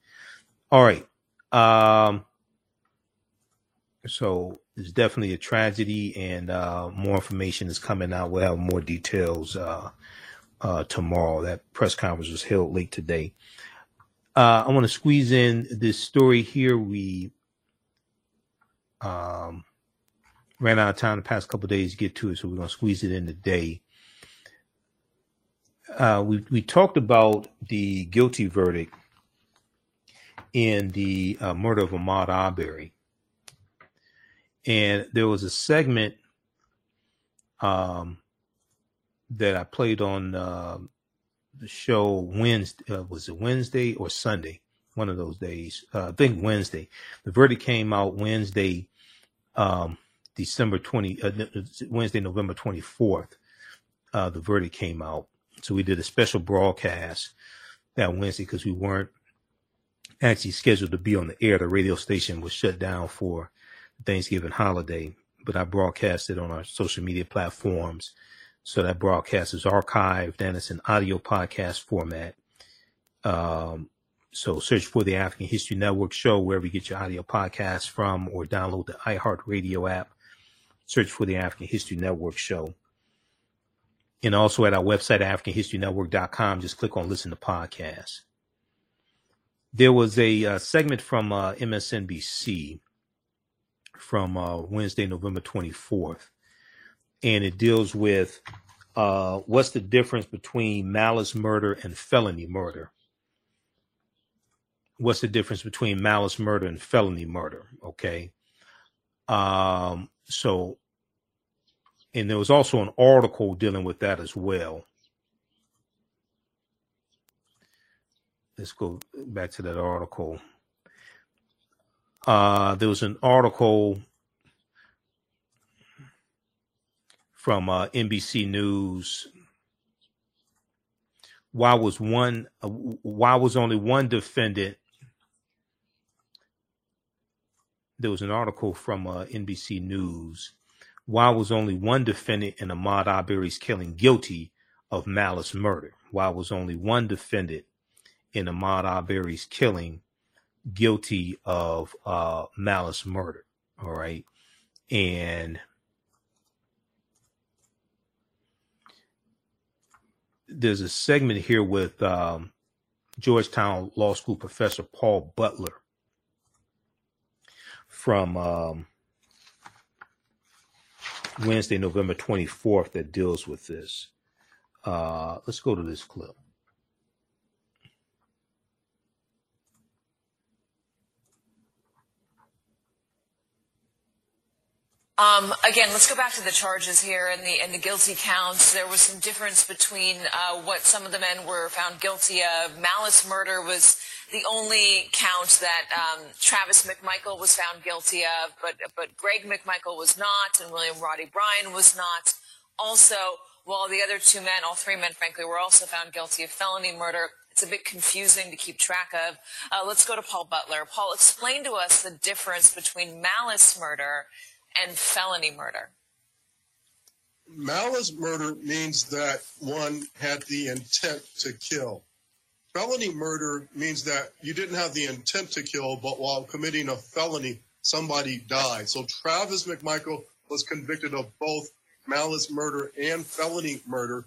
All right. Um, so it's definitely a tragedy, and uh, more information is coming out. We'll have more details uh, uh, tomorrow. That press conference was held late today. Uh, I want to squeeze in this story here. We... Um, Ran out of time the past couple of days to get to it, so we're going to squeeze it in today. Uh, we we talked about the guilty verdict in the uh, murder of Ahmaud Arbery, and there was a segment um, that I played on uh, the show Wednesday. Uh, was it Wednesday or Sunday? One of those days. Uh, I think Wednesday. The verdict came out Wednesday. Um, December twentieth, uh, Wednesday, November twenty-fourth, uh, the verdict came out. So we did a special broadcast that Wednesday because we weren't actually scheduled to be on the air. The radio station was shut down for the Thanksgiving holiday. but I broadcast it on our social media platforms. So that broadcast is archived and it's an audio podcast format. Um, so search for the African History Network show wherever you get your audio podcasts from, or download the iHeartRadio app. Search for the African History Network show. And also at our website, African History Network dot com, just click on listen to podcasts. There was a uh, segment from uh, M S N B C from uh, Wednesday, November twenty-fourth. And it deals with uh, what's the difference between malice murder and felony murder. What's the difference between malice murder and felony murder? Okay. Um, so, and there was also an article dealing with that as well. Let's go back to that article. Uh, there was an article from uh, N B C News. Why was one? Uh, why was only one defendant? There was an article from uh, N B C News. Why was only one defendant in Ahmaud Arbery's killing guilty of malice murder? Why was only one defendant in Ahmaud Arbery's killing guilty of uh, malice murder? All right, and there's a segment here with um, Georgetown Law School professor Paul Butler from um, Wednesday, November twenty-fourth, that deals with this. Uh, let's go to this clip. Um, again, let's go back to the charges here and the and the guilty counts. There was some difference between uh, what some of the men were found guilty of. Malice murder was the only count that um, Travis McMichael was found guilty of, but but Greg McMichael was not, and William Roddy Bryan was not. Also, while the other two men, all three men, frankly, were also found guilty of felony murder. It's a bit confusing to keep track of. Uh, let's go to Paul Butler. Paul, explain to us the difference between malice murder and felony murder. Malice murder means that one had the intent to kill. Felony murder means that you didn't have the intent to kill, but while committing a felony, somebody died. So Travis McMichael was convicted of both malice murder and felony murder.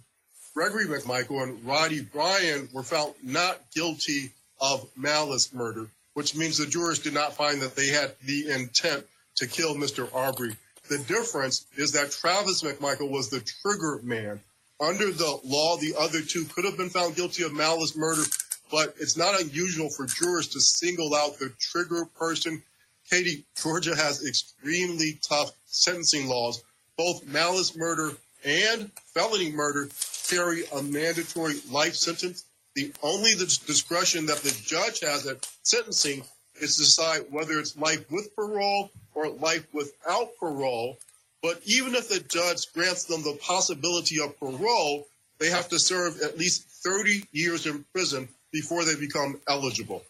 Gregory McMichael and Roddy Bryan were found not guilty of malice murder, which means the jurors did not find that they had the intent to kill Mister Arbery. The difference is that Travis McMichael was the trigger man. Under the law, the other two could have been found guilty of malice murder, but it's not unusual for jurors to single out the trigger person. Katie, Georgia has extremely tough sentencing laws. Both malice murder and felony murder carry a mandatory life sentence. The only discretion that the judge has at sentencing is to decide whether it's life with parole or life without parole. But even if the judge grants them the possibility of parole, they have to serve at least thirty years in prison before they become eligible.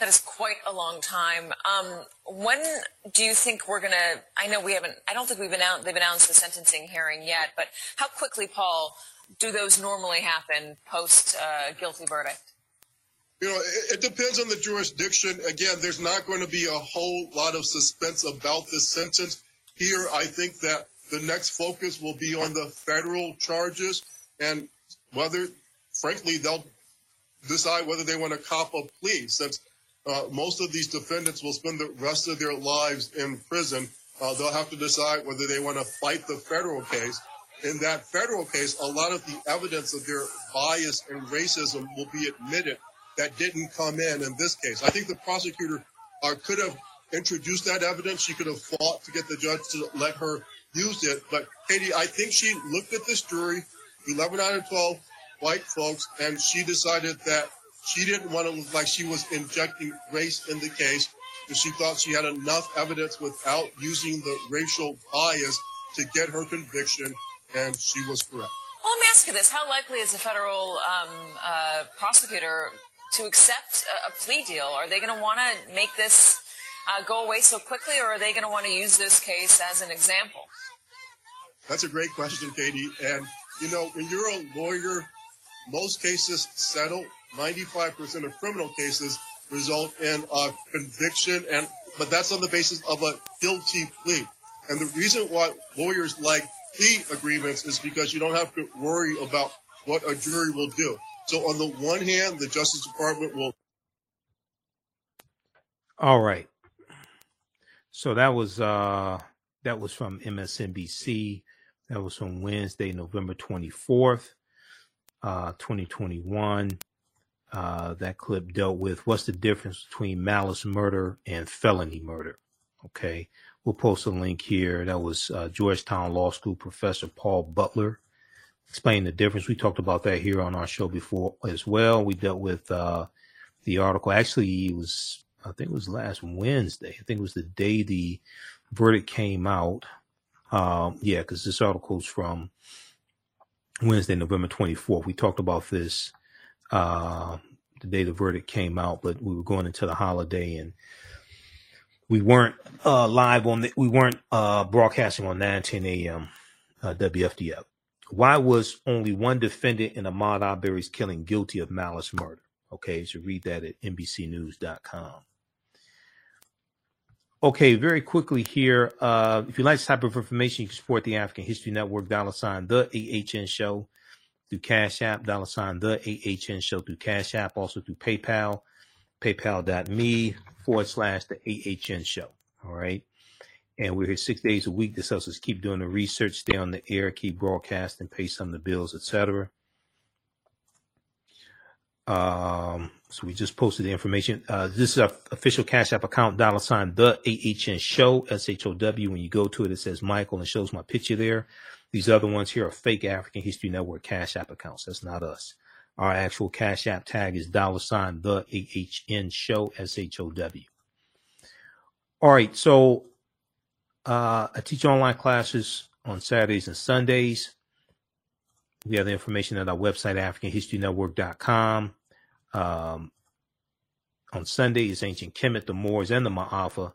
That is quite a long time. Um, when do you think we're going to, I know we haven't, I don't think we've announced, they've announced the sentencing hearing yet, but how quickly, Paul, do those normally happen post uh, guilty verdict? You know, it depends on the jurisdiction. Again, there's not going to be a whole lot of suspense about this sentence. Here, I think that the next focus will be on the federal charges and whether, frankly, they'll decide whether they want to cop a plea, since uh, most of these defendants will spend the rest of their lives in prison. Uh, they'll have to decide whether they want to fight the federal case. In that federal case, a lot of the evidence of their bias and racism will be admitted that didn't come in in this case. I think the prosecutor uh, could have introduced that evidence. She could have fought to get the judge to let her use it. But, Katie, I think she looked at this jury, eleven out of twelve white folks, and she decided that she didn't want to look like she was injecting race in the case, and she thought she had enough evidence without using the racial bias to get her conviction, and she was correct. Well, let me ask you this. How likely is a federal um, uh, prosecutor to accept a plea deal? Are they going to want to make this uh, go away so quickly, or are they going to want to use this case as an example? That's a great question, Katie. And, you know, when you're a lawyer, most cases settle. ninety-five percent of criminal cases result in a conviction, and but that's on the basis of a guilty plea. And the reason why lawyers like plea agreements is because you don't have to worry about what a jury will do. So on the one hand, the Justice Department will. All right. So that was uh, that was from M S N B C. That was from Wednesday, November twenty-fourth, uh, twenty twenty-one. Uh, that clip dealt with what's the difference between malice murder and felony murder. Okay. We'll post a link here. That was uh, Georgetown Law School professor Paul Butler explaining the difference. We talked about that here on our show before as well. We dealt with uh, the article. Actually, it was, I think it was last Wednesday. I think it was the day the verdict came out. Um, yeah, because this article is from Wednesday, November twenty-fourth. We talked about this uh, the day the verdict came out, but we were going into the holiday and we weren't uh, live on the, we weren't uh, broadcasting on nine ten a m Uh, W F D F. Why was only one defendant in Ahmaud Arbery's killing guilty of malice murder? Okay, you should read that at N B C news dot com. Okay, very quickly here. Uh, if you like this type of information, you can support the African History Network, dollar sign the A H N show through Cash App, dollar sign the A H N show through Cash App, also through PayPal. PayPal.me forward slash the A H N show. All right. And we're here six days a week. This helps us keep doing the research, stay on the air, keep broadcasting, pay some of the bills, et cetera. Um, so we just posted the information. Uh, this is our official Cash App account, dollar sign the A H N show, S H O W. When you go to it, it says Michael and shows my picture there. These other ones here are fake African History Network Cash App accounts. That's not us. Our actual Cash App tag is dollar sign the A H N show, S H O W. All right, so uh, I teach online classes on Saturdays and Sundays. We have the information at our website, African History Network dot com. Um, on Sunday is Ancient Kemet, the Moors, and the Ma'afa.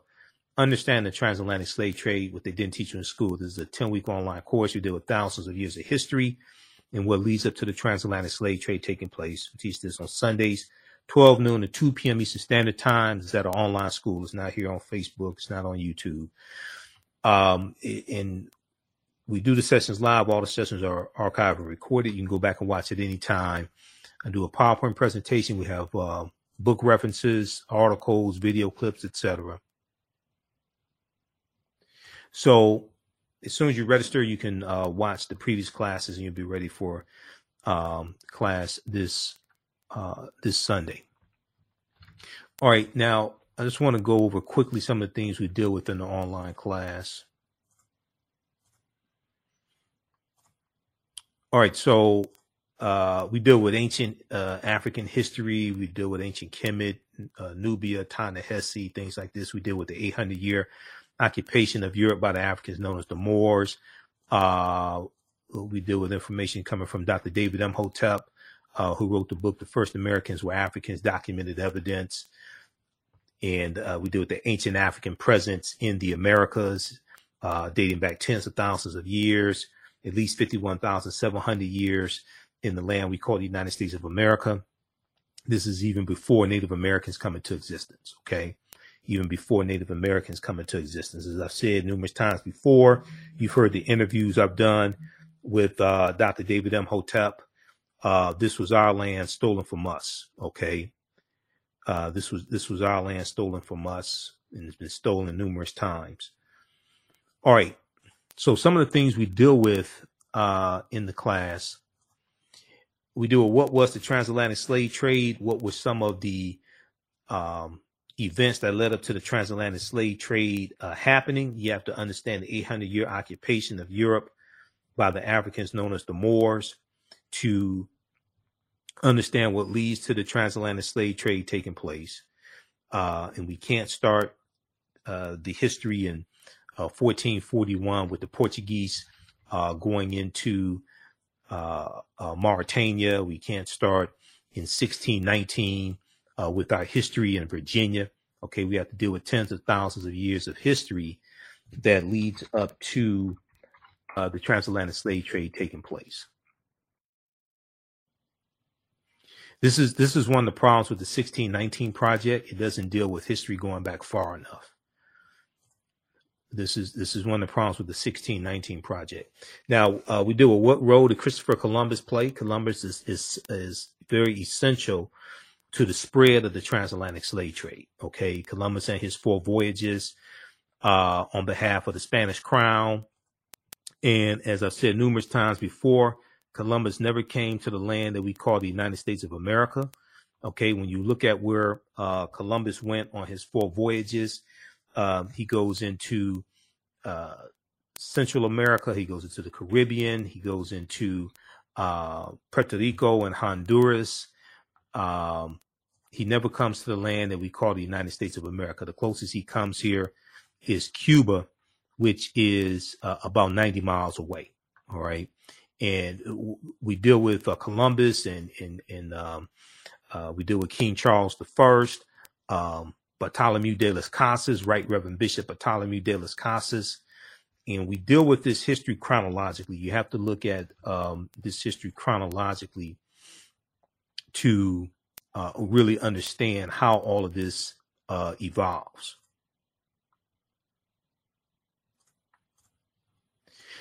Understand the transatlantic slave trade, what they didn't teach you in school. This is a ten-week online course. We deal with thousands of years of history and what leads up to the transatlantic slave trade taking place. We teach this on Sundays, twelve noon to two p m Eastern Standard Time. It's at an online school. It's not here on Facebook. It's not on YouTube. Um, and we do the sessions live. All the sessions are archived and recorded. You can go back and watch at any time. I do a PowerPoint presentation. We have uh, book references, articles, video clips, et cetera. So as soon as you register, you can uh, watch the previous classes and you'll be ready for um, class this uh, this Sunday. All right. Now, I just want to go over quickly some of the things we deal with in the online class. All right. So uh, we deal with ancient uh, African history. We deal with ancient Kemet, uh, Nubia, Ta-Nehisi, things like this. We deal with the eight hundred year occupation of Europe by the Africans known as the Moors. Uh, we deal with information coming from Doctor David M. Imhotep, uh, who wrote the book, The First Americans Were Africans, Documented Evidence. And uh, we deal with the ancient African presence in the Americas, uh, dating back tens of thousands of years, at least fifty-one thousand seven hundred years in the land we call the United States of America. This is even before Native Americans come into existence, okay? Even before Native Americans come into existence. As I've said numerous times before, you've heard the interviews I've done with uh, Doctor David M. Imhotep. Uh, this was our land stolen from us, okay? Uh, this was this was our land stolen from us, and it's been stolen numerous times. All right, so some of the things we deal with uh, in the class, we do a what was the transatlantic slave trade, what were some of the um, events that led up to the transatlantic slave trade uh, happening. You have to understand the eight hundred year occupation of Europe by the Africans known as the Moors to understand what leads to the transatlantic slave trade taking place. Uh, and we can't start uh, the history in uh, fourteen forty-one with the Portuguese uh, going into uh, uh, Mauritania. We can't start in sixteen nineteen uh, with our history in Virginia. Okay, we have to deal with tens of thousands of years of history that leads up to uh, the transatlantic slave trade taking place. This is this is one of the problems with the sixteen nineteen project. It doesn't deal with history going back far enough. This is this is one of the problems with the sixteen nineteen project. Now uh, we deal with what role did Christopher Columbus play? Columbus is is is very essential to the spread of the transatlantic slave trade. Okay, Columbus and his four voyages uh, on behalf of the Spanish crown, and as I've said numerous times before, Columbus never came to the land that we call the United States of America. Okay, when you look at where uh, Columbus went on his four voyages, uh, he goes into uh, Central America, he goes into the Caribbean, he goes into uh, Puerto Rico and Honduras. Um, he never comes to the land that we call the United States of America. The closest he comes here is Cuba, which is uh, about ninety miles away. All right. And we deal with uh, Columbus and and, and um, uh, we deal with King Charles the First, um, Bartholomew de las Casas, Right Reverend Bishop Bartholomew de las Casas. And we deal with this history chronologically. You have to look at um, this history chronologically to uh, really understand how all of this uh, evolves.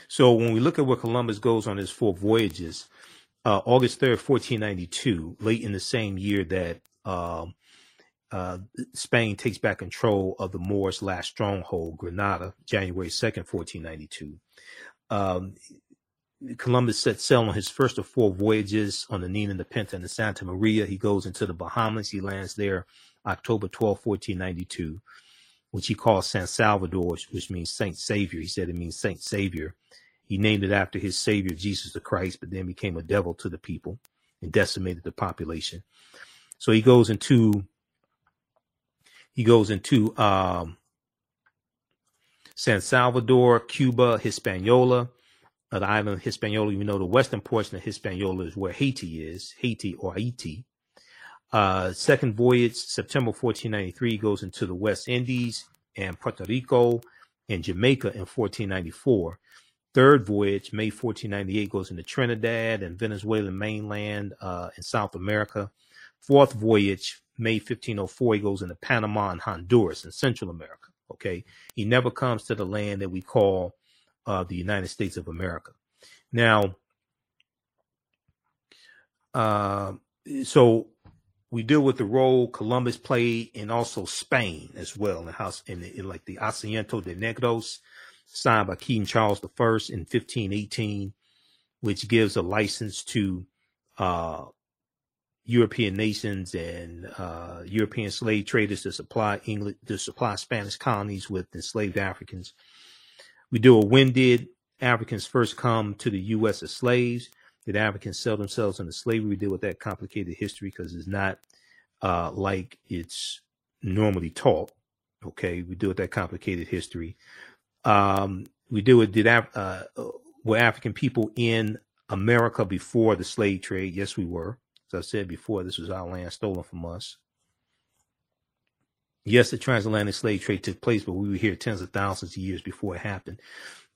So when we look at where Columbus goes on his four voyages, uh, August third, fourteen ninety-two, late in the same year that um, uh, Spain takes back control of the Moors' last stronghold, Granada, January second, fourteen ninety-two, um, Columbus set sail on his first of four voyages on the Nina, the Pinta, and the Santa Maria. He goes into the Bahamas. He lands there October twelfth, fourteen ninety-two, which he calls San Salvador, which means Saint Savior. He said it means Saint Savior. He named it after his savior, Jesus the Christ, but then became a devil to the people and decimated the population. So he goes into, he goes into um, San Salvador, Cuba, Hispaniola, the island of Hispaniola. You know, the western portion of Hispaniola is where Haiti is, Haiti or Haiti. Uh, second voyage, September fourteen ninety-three, goes into the West Indies and Puerto Rico and Jamaica in fourteen ninety-four. Third voyage, May fourteen ninety-eight, goes into Trinidad and Venezuelan mainland uh, in South America. Fourth voyage, May fifteen oh four, he goes into Panama and Honduras in Central America. Okay, he never comes to the land that we call Uh, the United States of America. Now, uh, so we deal with the role Columbus played and also Spain as well, and how in, the, in like the Asiento de Negros, signed by King Charles the First in fifteen eighteen, which gives a license to uh, European nations and uh, European slave traders to supply English to supply Spanish colonies with enslaved Africans. We do a when did Africans first come to the U S as slaves? Did Africans sell themselves into slavery? We deal with that complicated history because it's not uh, like it's normally taught. Okay, we deal with that complicated history. Um, we deal with did Af uh, were African people in America before the slave trade? Yes, we were. As I said before, this was our land stolen from us. Yes, the transatlantic slave trade took place, but we were here tens of thousands of years before it happened.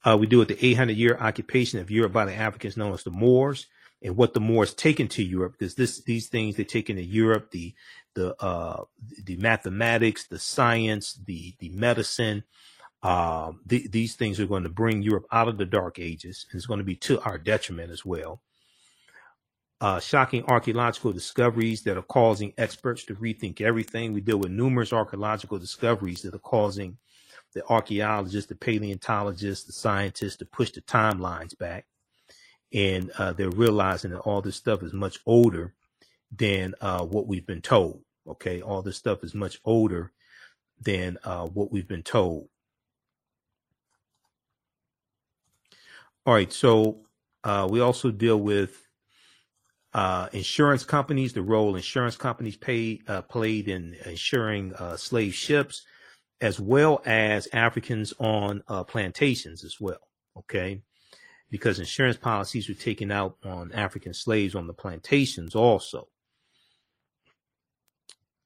Uh, we deal with the eight hundred year occupation of Europe by the Africans known as the Moors, and what the Moors taken to Europe, because this, these things they take into Europe, the, the, uh, the mathematics, the science, the, the medicine, uh, the, these things are going to bring Europe out of the Dark Ages, and it's going to be to our detriment as well. Uh, shocking archaeological discoveries that are causing experts to rethink everything. We deal with numerous archaeological discoveries that are causing the archaeologists, the paleontologists, the scientists to push the timelines back. And uh, they're realizing that all this stuff is much older than uh, what we've been told. Okay, all this stuff is much older than uh, what we've been told. All right, so uh, we also deal with Uh, insurance companies, the role insurance companies pay, uh, played in insuring uh, slave ships, as well as Africans on uh, plantations as well, okay? Because insurance policies were taken out on African slaves on the plantations also.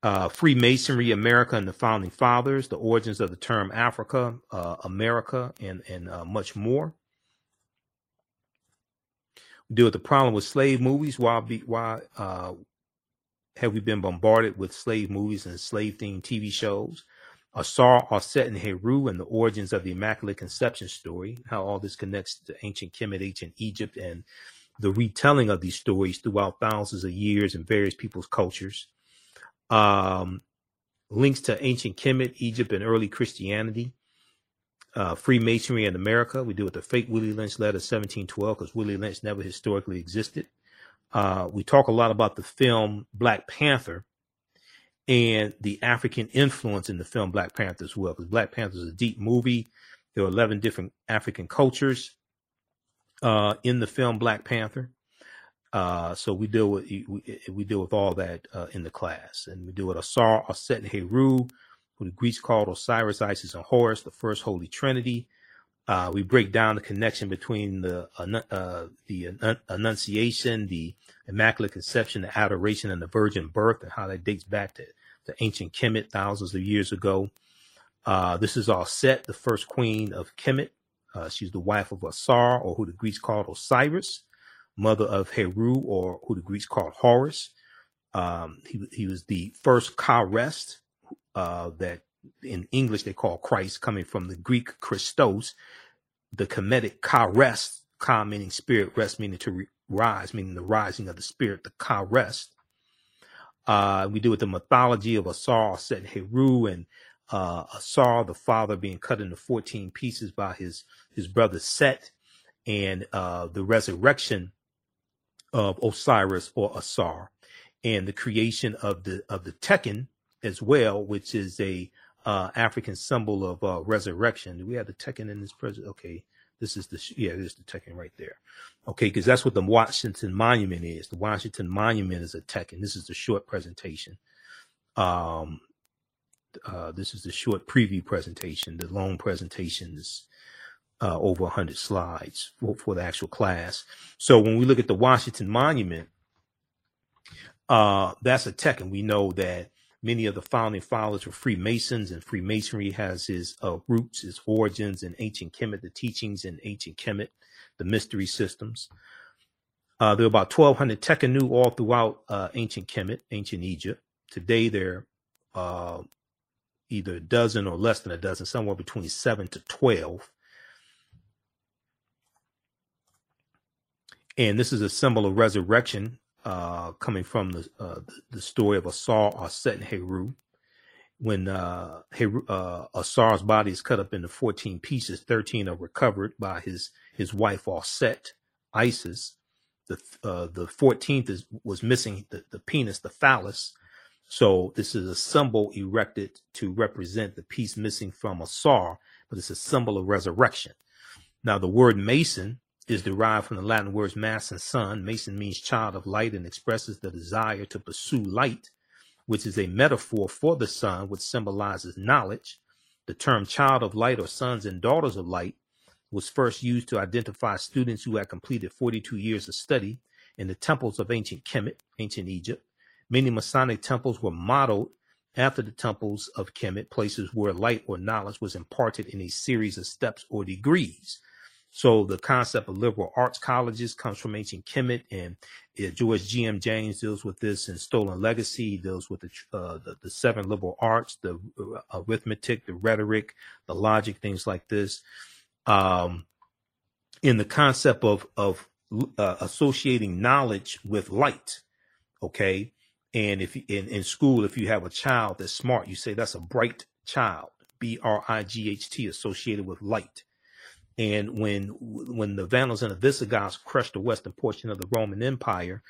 Uh, Freemasonry, America and the Founding Fathers, the origins of the term Africa, uh, America, and, and uh, much more. We deal with the problem with slave movies. Why, be, why uh, have we been bombarded with slave movies and slave-themed T V shows? Asar, Osset, and Heru, and the origins of the Immaculate Conception story, how all this connects to ancient Kemet, ancient Egypt, and the retelling of these stories throughout thousands of years in various people's cultures. Um, links to ancient Kemet, Egypt, and early Christianity, uh, Freemasonry in America. We deal with the fake Willie Lynch letter seventeen twelve, because Willie Lynch never historically existed. Uh, we talk a lot about the film Black Panther and the African influence in the film Black Panther as well, because Black Panther is a deep movie. There are eleven different African cultures uh, in the film Black Panther. Uh, so we deal with we, we deal with all that uh, in the class, and we deal with Asar, Osset, and Heru, who the Greeks called Osiris, Isis, and Horus, the first Holy Trinity. Uh, we break down the connection between the uh, the Annunciation, the Immaculate Conception, the Adoration, and the Virgin Birth, and how that dates back to the ancient Kemet thousands of years ago. Uh, this is Osset, the first queen of Kemet. Uh, she's the wife of Asar, or who the Greeks called Osiris, mother of Heru, or who the Greeks called Horus. Um, he, he was the first Christ, uh, that in English they call Christ, coming from the Greek Christos, the Kemetic Christ, Ka meaning spirit, rest meaning to re rise, meaning the rising of the spirit, the Christ. Uh, we deal with the mythology of Asar, Osset, and Heru, and uh, Asar, the father, being cut into fourteen pieces by his, his brother Set, and uh, the resurrection of Osiris or Asar, and the creation of the of the Tekken as well, which is a uh, African symbol of uh, resurrection. Do we have the Tekken in this present? Okay, this is the yeah, this is the Tekken right there. Okay, because that's what the Washington Monument is. The Washington Monument is a Tekken. This is the short presentation. Um, uh, this is the short preview presentation. The long presentation is uh, over one hundred slides for, for the actual class. So when we look at the Washington Monument, uh, that's a Tekken. We know that many of the founding fathers were Freemasons, and Freemasonry has its uh, roots, its origins in ancient Kemet, the teachings in ancient Kemet, the mystery systems. Uh, there are about twelve hundred Tekkenu all throughout uh, ancient Kemet, ancient Egypt. Today, there are uh, either a dozen or less than a dozen, somewhere between seven to twelve. And this is a symbol of resurrection, Uh, coming from the, uh, the story of Asar, Osset, and Heru. When uh, Heru, uh, Asar's body is cut up into fourteen pieces, thirteen are recovered by his his wife Osset, Isis. The uh, the fourteenth is, was missing the, the penis, the phallus. So this is a symbol erected to represent the piece missing from Asar, but it's a symbol of resurrection. Now the word Mason is derived from the Latin words mass and sun. Mason means child of light and expresses the desire to pursue light, which is a metaphor for the sun, which symbolizes knowledge. The term child of light, or sons and daughters of light, was first used to identify students who had completed forty-two years of study in the temples of ancient Kemet, ancient Egypt. Many Masonic temples were modeled after the temples of Kemet, places where light or knowledge was imparted in a series of steps or degrees. So the concept of liberal arts colleges comes from ancient Kemet, and uh, George G M James deals with this in Stolen Legacy. He deals with the, uh, the, the seven liberal arts, the arithmetic, the rhetoric, the logic, things like this. Um, in the concept of, of uh, associating knowledge with light, okay? And if in, in school, if you have a child that's smart, you say that's a bright child, B R I G H T, associated with light. And when when the Vandals and the Visigoths crushed the western portion of the Roman Empire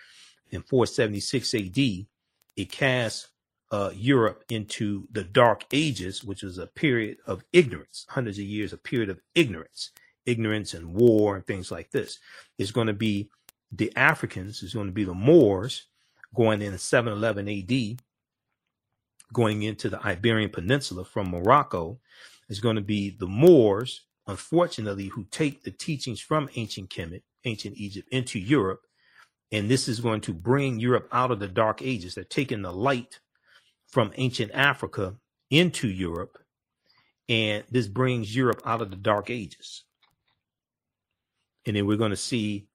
in four seventy-six A D, it cast uh, Europe into the Dark Ages, which was a period of ignorance, hundreds of years, a period of ignorance, ignorance and war and things like this. It's going to be the Africans, it's going to be the Moors going in seven eleven A D, going into the Iberian Peninsula from Morocco. It's going to be the Moors, unfortunately, who take the teachings from ancient Kemet, ancient Egypt, into Europe. And this is going to bring Europe out of the Dark Ages. They're taking the light from ancient Africa into Europe, and this brings Europe out of the Dark Ages. And then we're going to see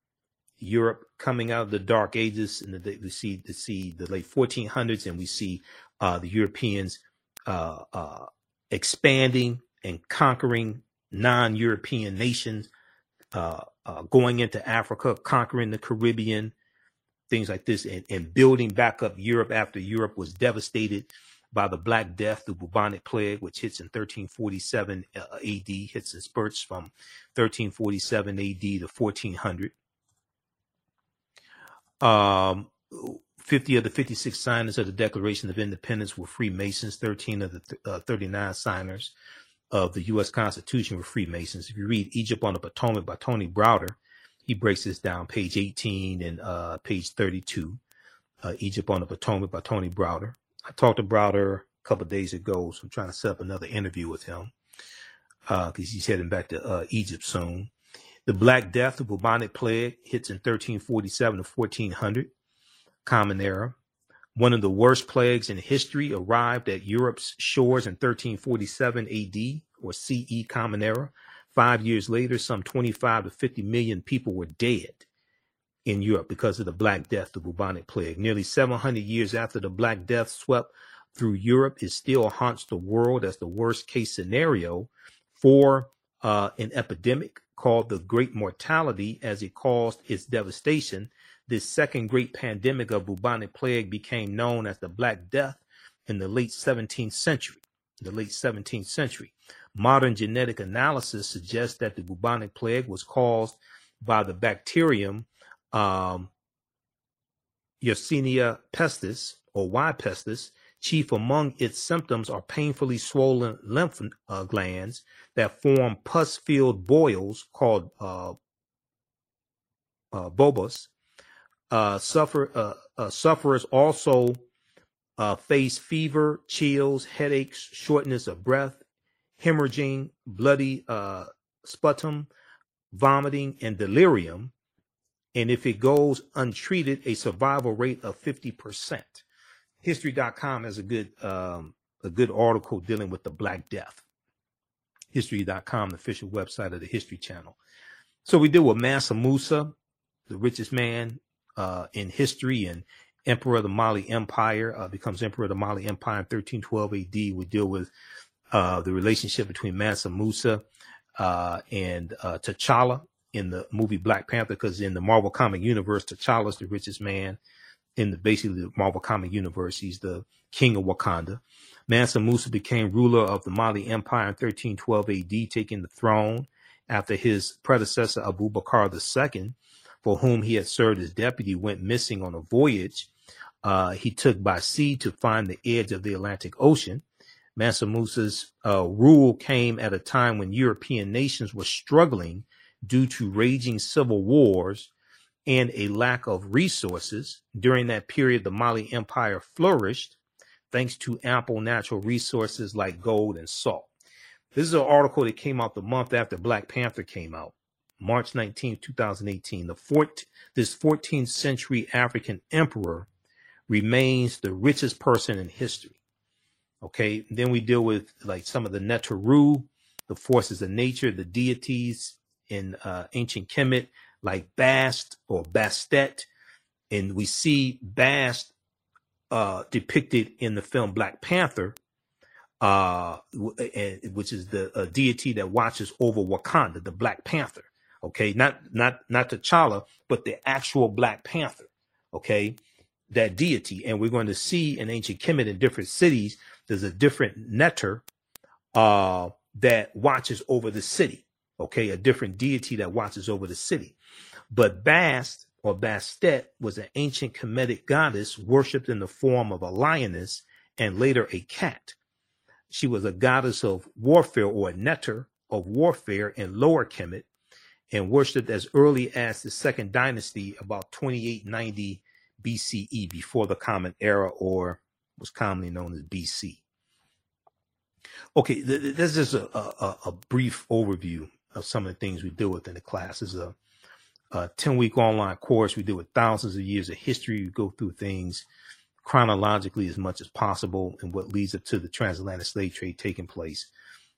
Europe coming out of the Dark Ages, and the, we see the, see the late fourteen hundreds, and we see uh, the Europeans uh, uh, expanding and conquering non-European nations, uh, uh, going into Africa, conquering the Caribbean, things like this, and, and building back up Europe after Europe was devastated by the Black Death, the bubonic plague, which hits in thirteen forty-seven uh, A D, hits and spurts from thirteen forty-seven A D to fourteen hundred. Um, fifty of the fifty-six signers of the Declaration of Independence were Freemasons. thirteen of the th uh, thirty-nine signers of the U S Constitution were Freemasons. If you read Egypt on the Potomac by Tony Browder, he breaks this down, page eighteen and uh, page thirty-two, uh, Egypt on the Potomac by Tony Browder. I talked to Browder a couple of days ago, so I'm trying to set up another interview with him because uh, he's heading back to uh, Egypt soon. The Black Death, the bubonic plague, hits in thirteen forty-seven to fourteen hundred, Common Era. One of the worst plagues in history arrived at Europe's shores in thirteen forty-seven A D, or C E, Common Era. Five years later, some twenty-five to fifty million people were dead in Europe because of the Black Death, the bubonic plague. Nearly seven hundred years after the Black Death swept through Europe, it still haunts the world as the worst case scenario for uh, an epidemic called the Great Mortality, as it caused its devastation. This second great pandemic of bubonic plague became known as the Black Death in the late seventeenth century. The late seventeenth century. Modern genetic analysis suggests that the bubonic plague was caused by the bacterium um, Yersinia pestis, or Y. pestis. Chief among its symptoms are painfully swollen lymph uh, glands that form pus-filled boils called uh, uh, bulbous. Uh, suffer, uh, uh, sufferers also uh, face fever, chills, headaches, shortness of breath, hemorrhaging, bloody uh, sputum, vomiting, and delirium. And if it goes untreated, a survival rate of fifty percent. History dot com has a good um, a good article dealing with the Black Death. History dot com, the official website of the History Channel. So we deal with Mansa Musa, the richest man uh, in history, and emperor of the Mali Empire, uh, becomes emperor of the Mali Empire in thirteen twelve A D. We deal with Uh, the relationship between Mansa Musa uh, and uh, T'Challa in the movie Black Panther, because in the Marvel comic universe, T'Challa is the richest man in the basically the Marvel comic universe. He's the king of Wakanda. Mansa Musa became ruler of the Mali Empire in thirteen twelve A D, taking the throne after his predecessor Abu Bakr the second, for whom he had served as deputy, went missing on a voyage uh, he took by sea to find the edge of the Atlantic Ocean. Mansa Musa's uh, rule came at a time when European nations were struggling due to raging civil wars and a lack of resources. During that period, the Mali Empire flourished thanks to ample natural resources like gold and salt. This is an article that came out the month after Black Panther came out, March nineteenth, two thousand eighteen. The fort, this fourteenth century African emperor remains the richest person in history. Okay, then we deal with like some of the Neteru, the forces of nature, the deities in uh, ancient Kemet, like Bast or Bastet. And we see Bast uh, depicted in the film Black Panther, uh, which is the uh, deity that watches over Wakanda, the Black Panther. Okay, not, not, not T'Challa, but the actual Black Panther. Okay, that deity. And we're going to see in ancient Kemet in different cities, there's a different netter uh, that watches over the city, okay? A different deity that watches over the city. But Bast or Bastet was an ancient Kemetic goddess worshipped in the form of a lioness and later a cat. She was a goddess of warfare, or a netter of warfare, in Lower Kemet, and worshipped as early as the Second Dynasty, about twenty-eight ninety B C E, before the Common Era, or was commonly known as B C. Okay, th th this is a, a, a brief overview of some of the things we deal with in the class. This is a, a ten-week online course. We deal with thousands of years of history. We go through things chronologically as much as possible and what leads up to the transatlantic slave trade taking place.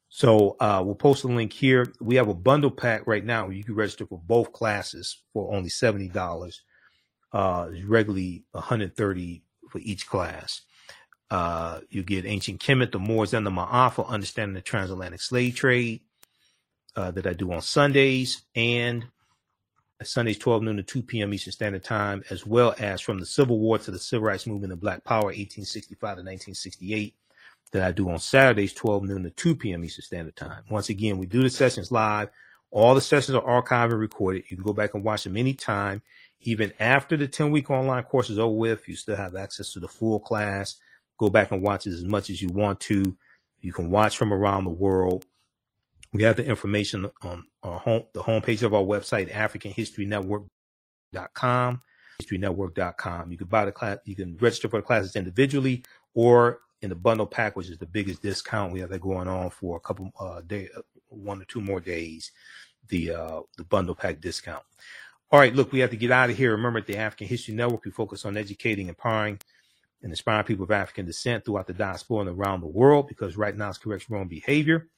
So uh, we'll post a link here. We have a bundle pack right now where you can register for both classes for only seventy dollars. Uh, regularly one hundred thirty dollars for each class. Uh, you get Ancient Kemet, the Moors, and the Ma'afa, Understanding the Transatlantic Slave Trade, uh, that I do on Sundays, and Sundays twelve noon to two p m Eastern Standard Time, as well as From the Civil War to the Civil Rights Movement and Black Power, eighteen sixty-five to nineteen sixty-eight, that I do on Saturdays twelve noon to two p m Eastern Standard Time. Once again, we do the sessions live. All the sessions are archived and recorded. You can go back and watch them anytime. Even after the ten-week online course is over with, you still have access to the full class. Go back and watch it as much as you want to. You can watch from around the world. We have the information on our home, the homepage of our website, African History Network dot com, History Network dot com. You can buy the class, you can register for the classes individually or in the bundle pack, which is the biggest discount. We have that going on for a couple uh, day, one or two more days. The uh, the bundle pack discount. All right, look, we have to get out of here. Remember, at the African History Network, we focus on educating, empowering, and inspiring people of African descent throughout the diaspora and around the world, because right now it's correct your own behavior.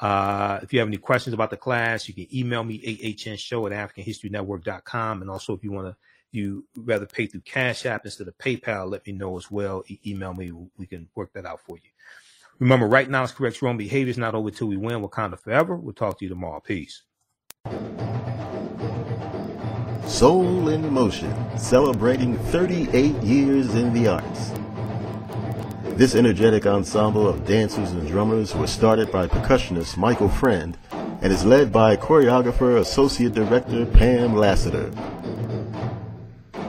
Uh, if you have any questions about the class, you can email me, A H N show at African History Network dot com. And also, if you want to, you rather pay through Cash App instead of PayPal, let me know as well. E- email me. We can work that out for you. Remember, right now it's correct your own behavior. It's not over till we win. Wakanda forever. We'll talk to you tomorrow. Peace. Soul in Motion, celebrating thirty-eight years in the arts. This energetic ensemble of dancers and drummers was started by percussionist Michael Friend and is led by choreographer Associate Director Pam Lassiter.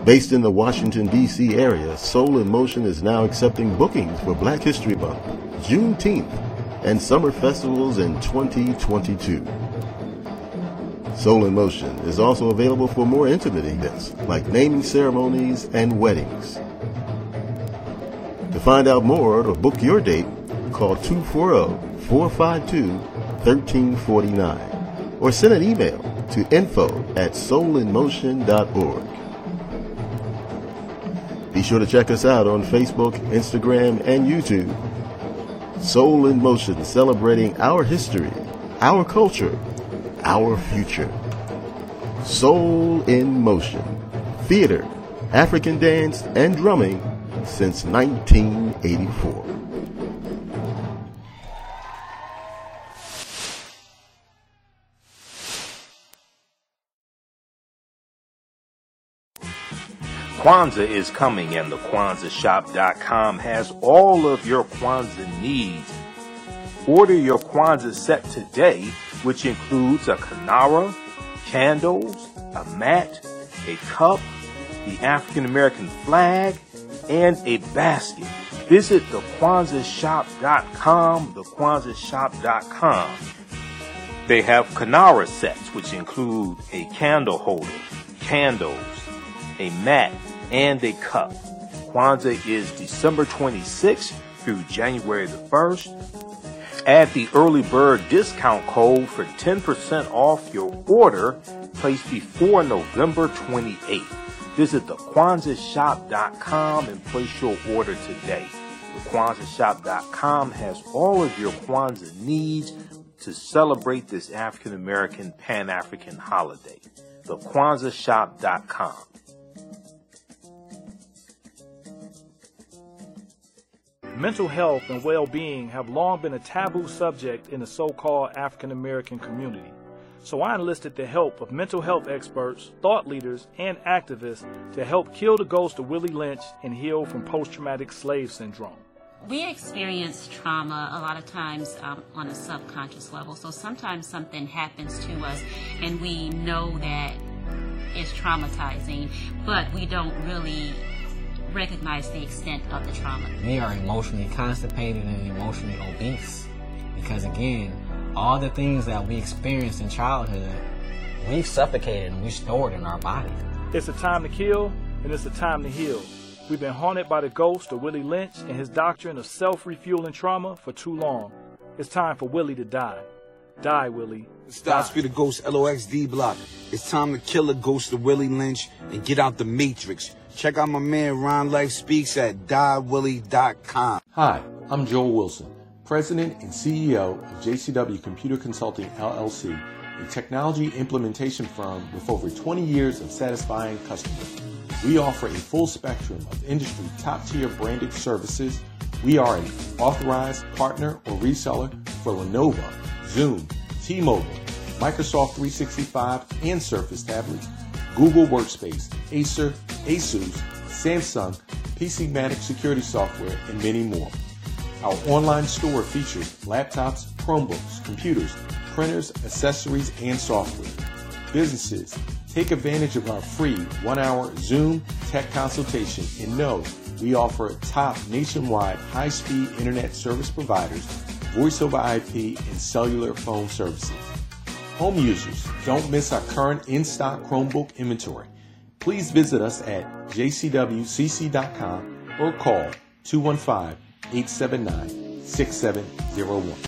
Based in the Washington, D C area, Soul in Motion is now accepting bookings for Black History Month, Juneteenth, and summer festivals in twenty twenty-two. Soul in Motion is also available for more intimate events like naming ceremonies and weddings. To find out more or book your date, call two four zero, four five two, one three four nine or send an email to info at soul in motion dot org. Be sure to check us out on Facebook, Instagram, and YouTube. Soul in Motion, celebrating our history, our culture, our future. Soul in Motion. Theater, African dance, and drumming since nineteen eighty-four. Kwanzaa is coming, and the Kwanzaa Shop dot com has all of your Kwanzaa needs. Order your Kwanzaa set today, which includes a kinara, candles, a mat, a cup, the African American flag, and a basket. Visit the Kwanzaa Shop dot com, the Kwanzaa Shop dot com. They have kinara sets, which include a candle holder, candles, a mat, and a cup. Kwanzaa is December twenty-sixth through January the first. Add the early bird discount code for ten percent off your order placed before November twenty-eighth. Visit the Kwanzaa Shop dot com and place your order today. the Kwanzaa Shop dot com has all of your Kwanzaa needs to celebrate this African American Pan-African holiday. the Kwanzaa Shop dot com. Mental health and well-being have long been a taboo subject in the so-called African American community. So I enlisted the help of mental health experts, thought leaders, and activists to help kill the ghost of Willie Lynch and heal from post-traumatic slave syndrome. We experience trauma a lot of times um, on a subconscious level. So sometimes something happens to us and we know that it's traumatizing, but we don't really recognize the extent of the trauma. They are emotionally constipated and emotionally obese, because again, all the things that we experienced in childhood, we've suffocated and we stored in our bodies. It's a time to kill and it's a time to heal. We've been haunted by the ghost of Willie Lynch and his doctrine of self-refueling trauma for too long. It's time for Willie to die. Die, Willie. Godspeed the Ghost, L O X D Block. It's time to kill a ghost of Willie Lynch and get out the Matrix. Check out my man Ron Life Speaks at die willie dot com. Hi, I'm Joel Wilson, President and C E O of J C W Computer Consulting, L L C, a technology implementation firm with over twenty years of satisfying customers. We offer a full spectrum of industry top-tier branded services. We are an authorized partner or reseller for Lenovo, Zoom, T-Mobile, Microsoft three sixty-five and Surface tablets, Google Workspace, Acer, Asus, Samsung, PCmatic security software, and many more. Our online store features laptops, Chromebooks, computers, printers, accessories, and software. Businesses, take advantage of our free one-hour Zoom tech consultation and know we offer top nationwide high-speed internet service providers, voice over I P, and cellular phone services. Home users, don't miss our current in-stock Chromebook inventory. Please visit us at j c w c c dot com or call two one five, eight seven nine, six seven zero one.